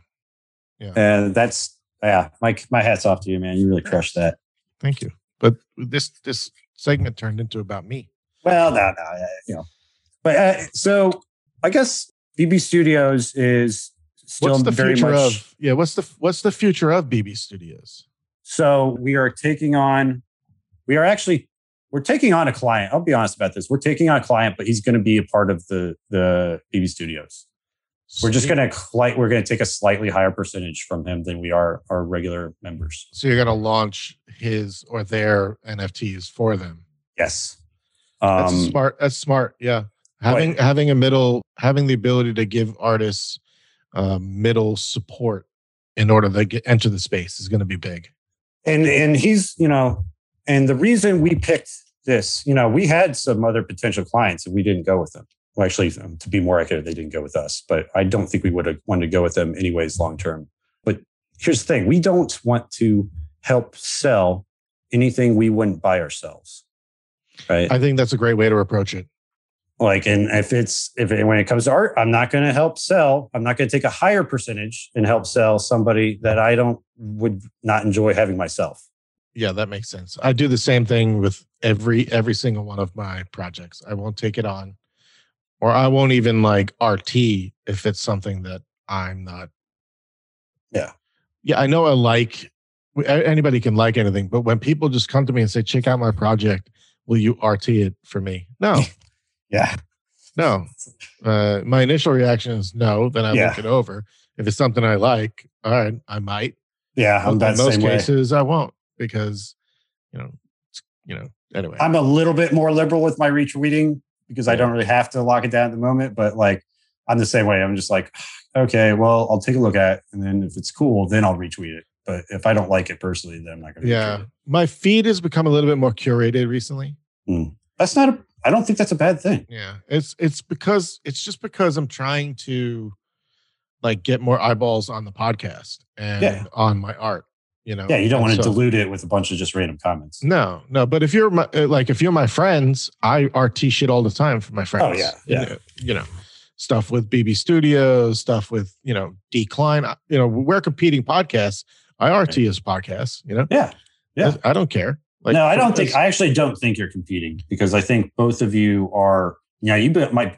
Yeah. And that's my hat's off to you, man. You really crushed that. Thank you. But this segment turned into about me. Well, no, you know. But so I guess BB Studios is still very much. What's the future of BB Studios? So we're taking on a client. I'll be honest about this. We're taking on a client, but he's going to be a part of the BB Studios. We're just going to take a slightly higher percentage from him than we are our regular members. So you're going to launch his or their NFTs for them. Yes. That's smart. That's smart. Yeah. Having the ability to give artists middle support in order to enter the space is going to be big. And he's, you know, and the reason we picked this, you know, we had some other potential clients and we didn't go with them. Well, actually, to be more accurate, they didn't go with us, but I don't think we would have wanted to go with them anyways long term. But here's the thing. We don't want to help sell anything we wouldn't buy ourselves. Right? I think that's a great way to approach it. Like, and when it comes to art, I'm not going to help sell. I'm not going to take a higher percentage and help sell somebody that I would not enjoy having myself. Yeah, that makes sense. I do the same thing with every single one of my projects. I won't take it on. Or I won't even like RT if it's something that I'm not. Yeah. Yeah, I know anybody can like anything, but when people just come to me and say, check out my project, will you RT it for me? No. Yeah. No. My initial reaction is no. Then I look it over. If it's something I like, all right, I might. Yeah, I'm that same way. In most cases, I won't because, you know. Anyway, I'm a little bit more liberal with my retweeting because I don't really have to lock it down at the moment. But like, I'm the same way. I'm just like, okay, well, I'll take a look at it, and then if it's cool, then I'll retweet it. But if I don't like it personally, then I'm not going to. Yeah, my feed has become a little bit more curated recently. Mm. That's not a. I don't think that's a bad thing. Yeah, it's just because I'm trying to, like, get more eyeballs on the podcast and on my art. You know. Yeah, you don't want to dilute it with a bunch of just random comments. No. But if you're my, friends, I RT shit all the time for my friends. Oh yeah. You know, stuff with BB Studios, stuff with Decline. You know, we're competing podcasts. I RT his podcasts. You know. Yeah. I don't care. Like, no, I don't think. I actually don't think you're competing because I think both of you are. Yeah, you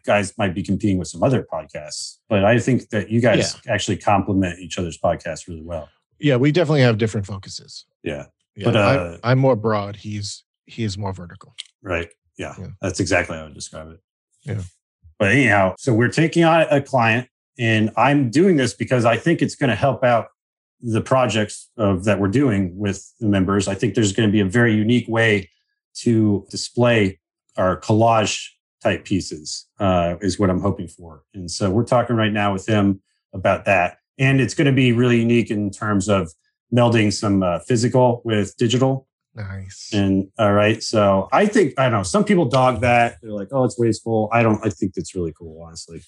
guys might be competing with some other podcasts, but I think that you guys actually complement each other's podcasts really well. Yeah, we definitely have different focuses. Yeah. But I'm more broad. He is more vertical. Right. Yeah. That's exactly how I would describe it. Yeah. But anyhow, so we're taking on a client, and I'm doing this because I think it's going to help out the projects that we're doing with the members. I think there's going to be a very unique way to display our collage type pieces is what I'm hoping for. And so we're talking right now with him about that. And it's going to be really unique in terms of melding some physical with digital. Nice. And all right. So I think, I don't know, some people dog that. They're like, oh, it's wasteful. I think that's really cool, honestly.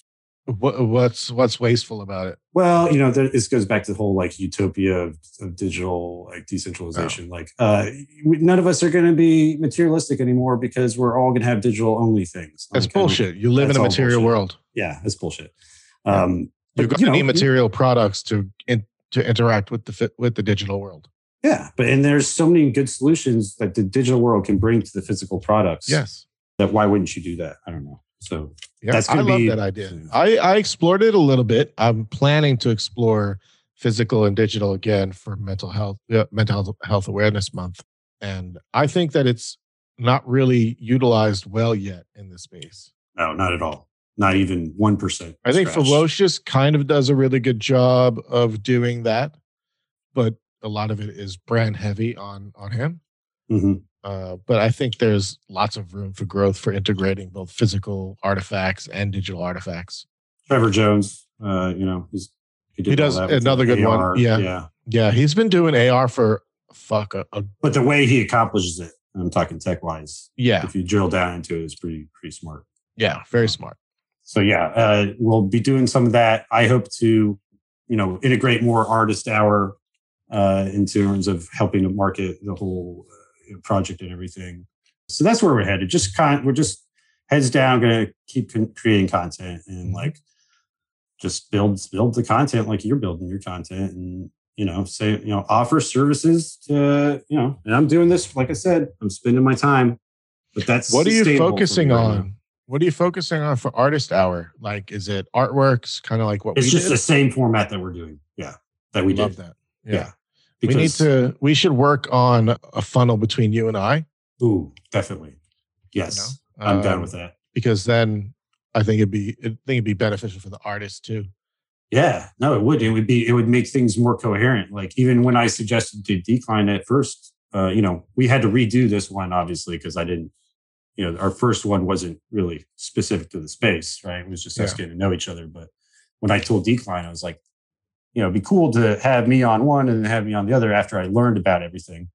What's wasteful about it? Well, this goes back to the whole like utopia of digital like decentralization. Oh. Like none of us are going to be materialistic anymore because we're all going to have digital only things. That's bullshit. You live in a material world. Yeah, that's bullshit. Yeah. You're going to need material products to interact with the digital world. Yeah, and there's so many good solutions that the digital world can bring to the physical products. Yes. That why wouldn't you do that? I don't know. So that's going to be. I love that idea. I explored it a little bit. I'm planning to explore physical and digital again for mental health awareness month, and I think that it's not really utilized well yet in this space. No, not at all. Not even 1%. I think Ferocious kind of does a really good job of doing that, but a lot of it is brand heavy on him. Mm-hmm. But I think there's lots of room for growth for integrating both physical artifacts and digital artifacts. Trevor Jones, he does another good AR, one. Yeah. He's been doing AR for but the way he accomplishes it, I'm talking tech wise. Yeah, if you drill down into it, it's pretty smart. Yeah, very smart. So we'll be doing some of that. I hope to, integrate more Artist Hour in terms of helping to market the whole project and everything. So that's where we're headed. We're just heads down, going to keep creating content and like just build the content like you're building your content and, offer services to, and I'm doing this, like I said, I'm spending my time, but that's what are you focusing on? What are you focusing on for Artist Hour? Like, is it artworks? Kind of like what we did? It's just the same format that we're doing. Yeah. That we did. Love that. Yeah. Because we should work on a funnel between you and I. Ooh, definitely. Yes. I'm down with that. Because then I think it'd be beneficial for the artist too. Yeah. No, it would. It would make things more coherent. Like even when I suggested to Decline at first, we had to redo this one obviously because I didn't. Our first one wasn't really specific to the space, right? It was just us getting to know each other. But when I told Decline, I was like, it'd be cool to have me on one and have me on the other after I learned about everything,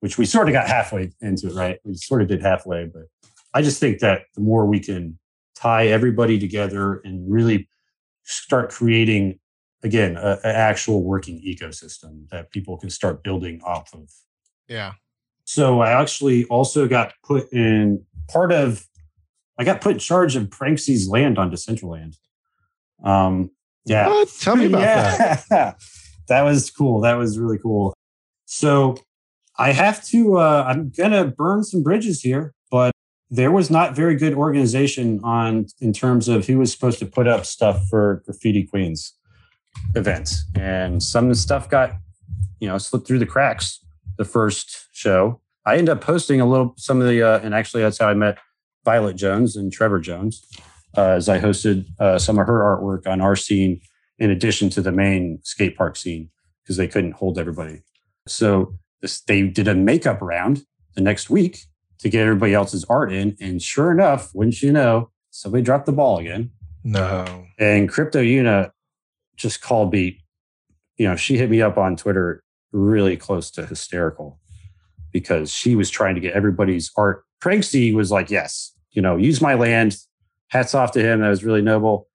which we sort of got halfway into it, right? We sort of did halfway, but I just think that the more we can tie everybody together and really start creating, again, an actual working ecosystem that people can start building off of. Yeah. So I actually also got put in charge of Pranksy's land on Decentraland. Yeah. What? Tell me about that. That was cool. That was really cool. So I have to, I'm going to burn some bridges here, but there was not very good organization in terms of who was supposed to put up stuff for Graffiti Queens events. And some of the stuff got, slipped through the cracks. The first show, I ended up posting a little, and actually that's how I met Violet Jones and Trevor Jones. as I hosted some of her artwork on our scene in addition to the main skate park scene because they couldn't hold everybody. So they did a makeup round the next week to get everybody else's art in. And sure enough, wouldn't you know, somebody dropped the ball again. No. And Crypto Una just called me. You know, she hit me up on Twitter really close to hysterical because she was trying to get everybody's art. Pranksy was like, yes, you know, use my land. Hats off to him. That was really noble.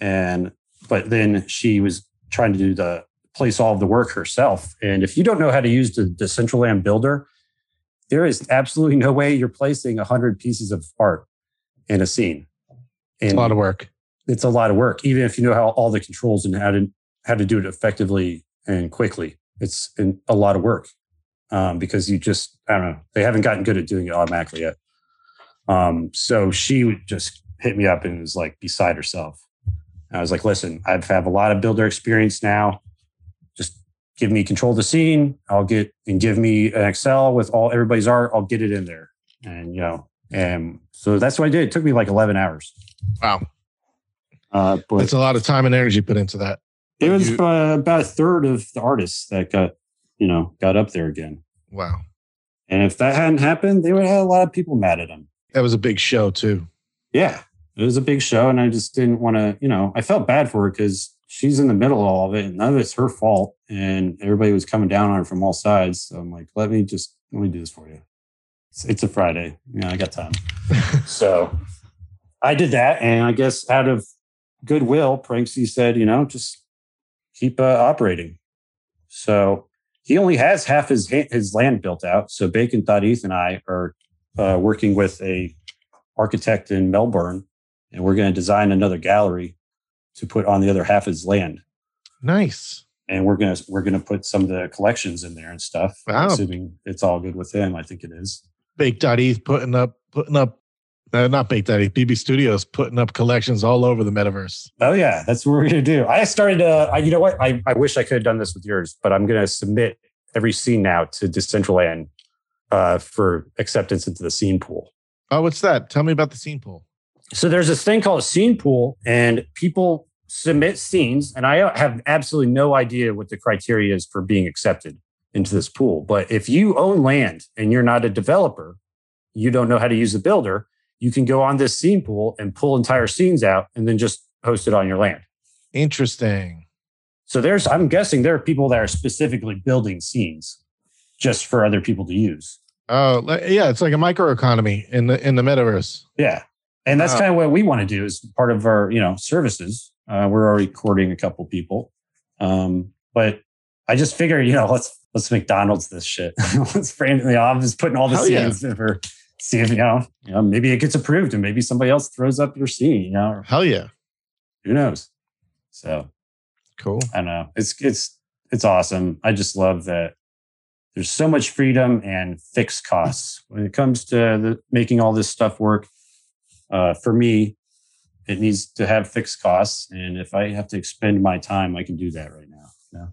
But then she was trying to do the place all of the work herself. And if you don't know how to use the Decentraland builder, there is absolutely no way you're placing 100 pieces of art in a scene. And it's a lot of work. It's a lot of work, even if you know how all the controls and how to do it effectively and quickly. It's a lot of work because you just, I don't know, they haven't gotten good at doing it automatically yet. So she would just hit me up and was like beside herself. And I was like, listen, I have a lot of builder experience now. Just give me control of the scene. I'll get and give me an Excel with all everybody's art. I'll get it in there. And, you know, and so that's what I did. It took me like 11 hours. Wow. But that's a lot of time and energy put into that. It was about a third of the artists that got up there again. Wow. And if that hadn't happened, they would have had a lot of people mad at them. That was a big show too. Yeah, it was a big show. And I just didn't want to, you know, I felt bad for her because she's in the middle of all of it and none of it's her fault. And everybody was coming down on her from all sides. So I'm like, let me do this for you. It's a Friday. You know, I got time. So I did that. And I guess out of goodwill, Pranksy said, you know, just keep operating. So he only has half his land built out. So Bake.eth and I are working with a architect in Melbourne, and we're going to design another gallery to put on the other half of his land. Nice. And we're going to put some of the collections in there and stuff. Wow. Assuming it's all good with him, I think it is. Bake.eth BB Studios putting up collections all over the metaverse. Oh yeah, that's what we're going to do. I started, you know what? I wish I could have done this with yours, but I'm going to submit every scene now to Decentraland for acceptance into the scene pool. Oh, what's that? Tell me about the scene pool. So there's this thing called a scene pool, and people submit scenes, and I have absolutely no idea what the criteria is for being accepted into this pool. But if you own land and you're not a developer, you don't know how to use the builder, you can go on this scene pool and pull entire scenes out and then just host it on your land. Interesting. So I'm guessing there are people that are specifically building scenes just for other people to use. Oh, yeah. It's like a microeconomy in the metaverse. Yeah. And that's kind of what we want to do as part of our, you know, services. We're already courting a couple people. But I just figured, you know, let's McDonald's this shit. Let's frame it in the office, putting all the scenes in for... See if, you know, maybe it gets approved and maybe somebody else throws up your scene, you know? Hell yeah. Who knows? So. Cool. I don't know. It's awesome. I just love that there's so much freedom and fixed costs. When it comes to making all this stuff work, for me, it needs to have fixed costs. And if I have to expend my time, I can do that right now. You know?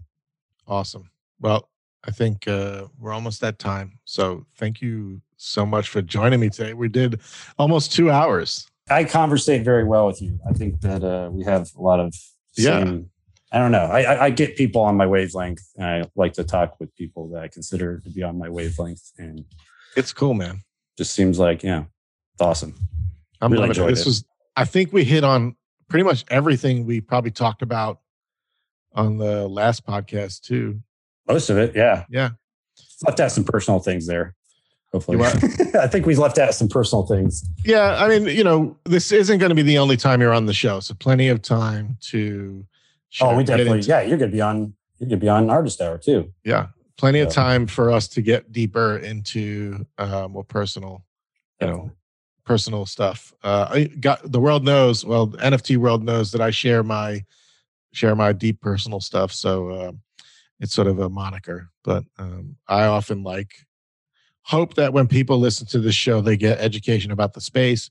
Awesome. Well, I think we're almost at time. So thank you so much for joining me today. We did almost 2 hours. I conversate very well with you. I think that we have a lot of same, I don't know. I get people on my wavelength, and I like to talk with people that I consider to be on my wavelength. And it's cool, man. Just seems like, yeah, it's awesome. I'm really loving it. I think we hit on pretty much everything we probably talked about on the last podcast too. Most of it, yeah. Yeah. Left out some personal things there. Hopefully. I think we left out some personal things. Yeah. I mean, you know, this isn't going to be the only time you're on the show. So plenty of time to share. Oh, we definitely. Yeah. You're going to be on Artist Hour too. Yeah. Plenty of time for us to get deeper into more personal, personal stuff. The world knows, well, the NFT world knows that I share my deep personal stuff. So it's sort of a moniker, but I often hope that when people listen to this show, they get education about the space,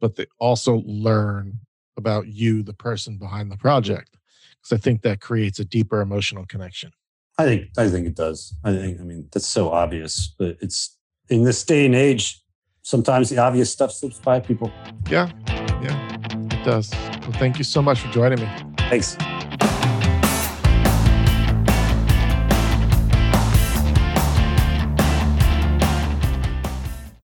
but they also learn about you, the person behind the project, because I think that creates a deeper emotional connection. I think it does. I mean, that's so obvious, but it's in this day and age, sometimes the obvious stuff slips by people. Yeah. does. Well, thank you so much for joining me. Thanks.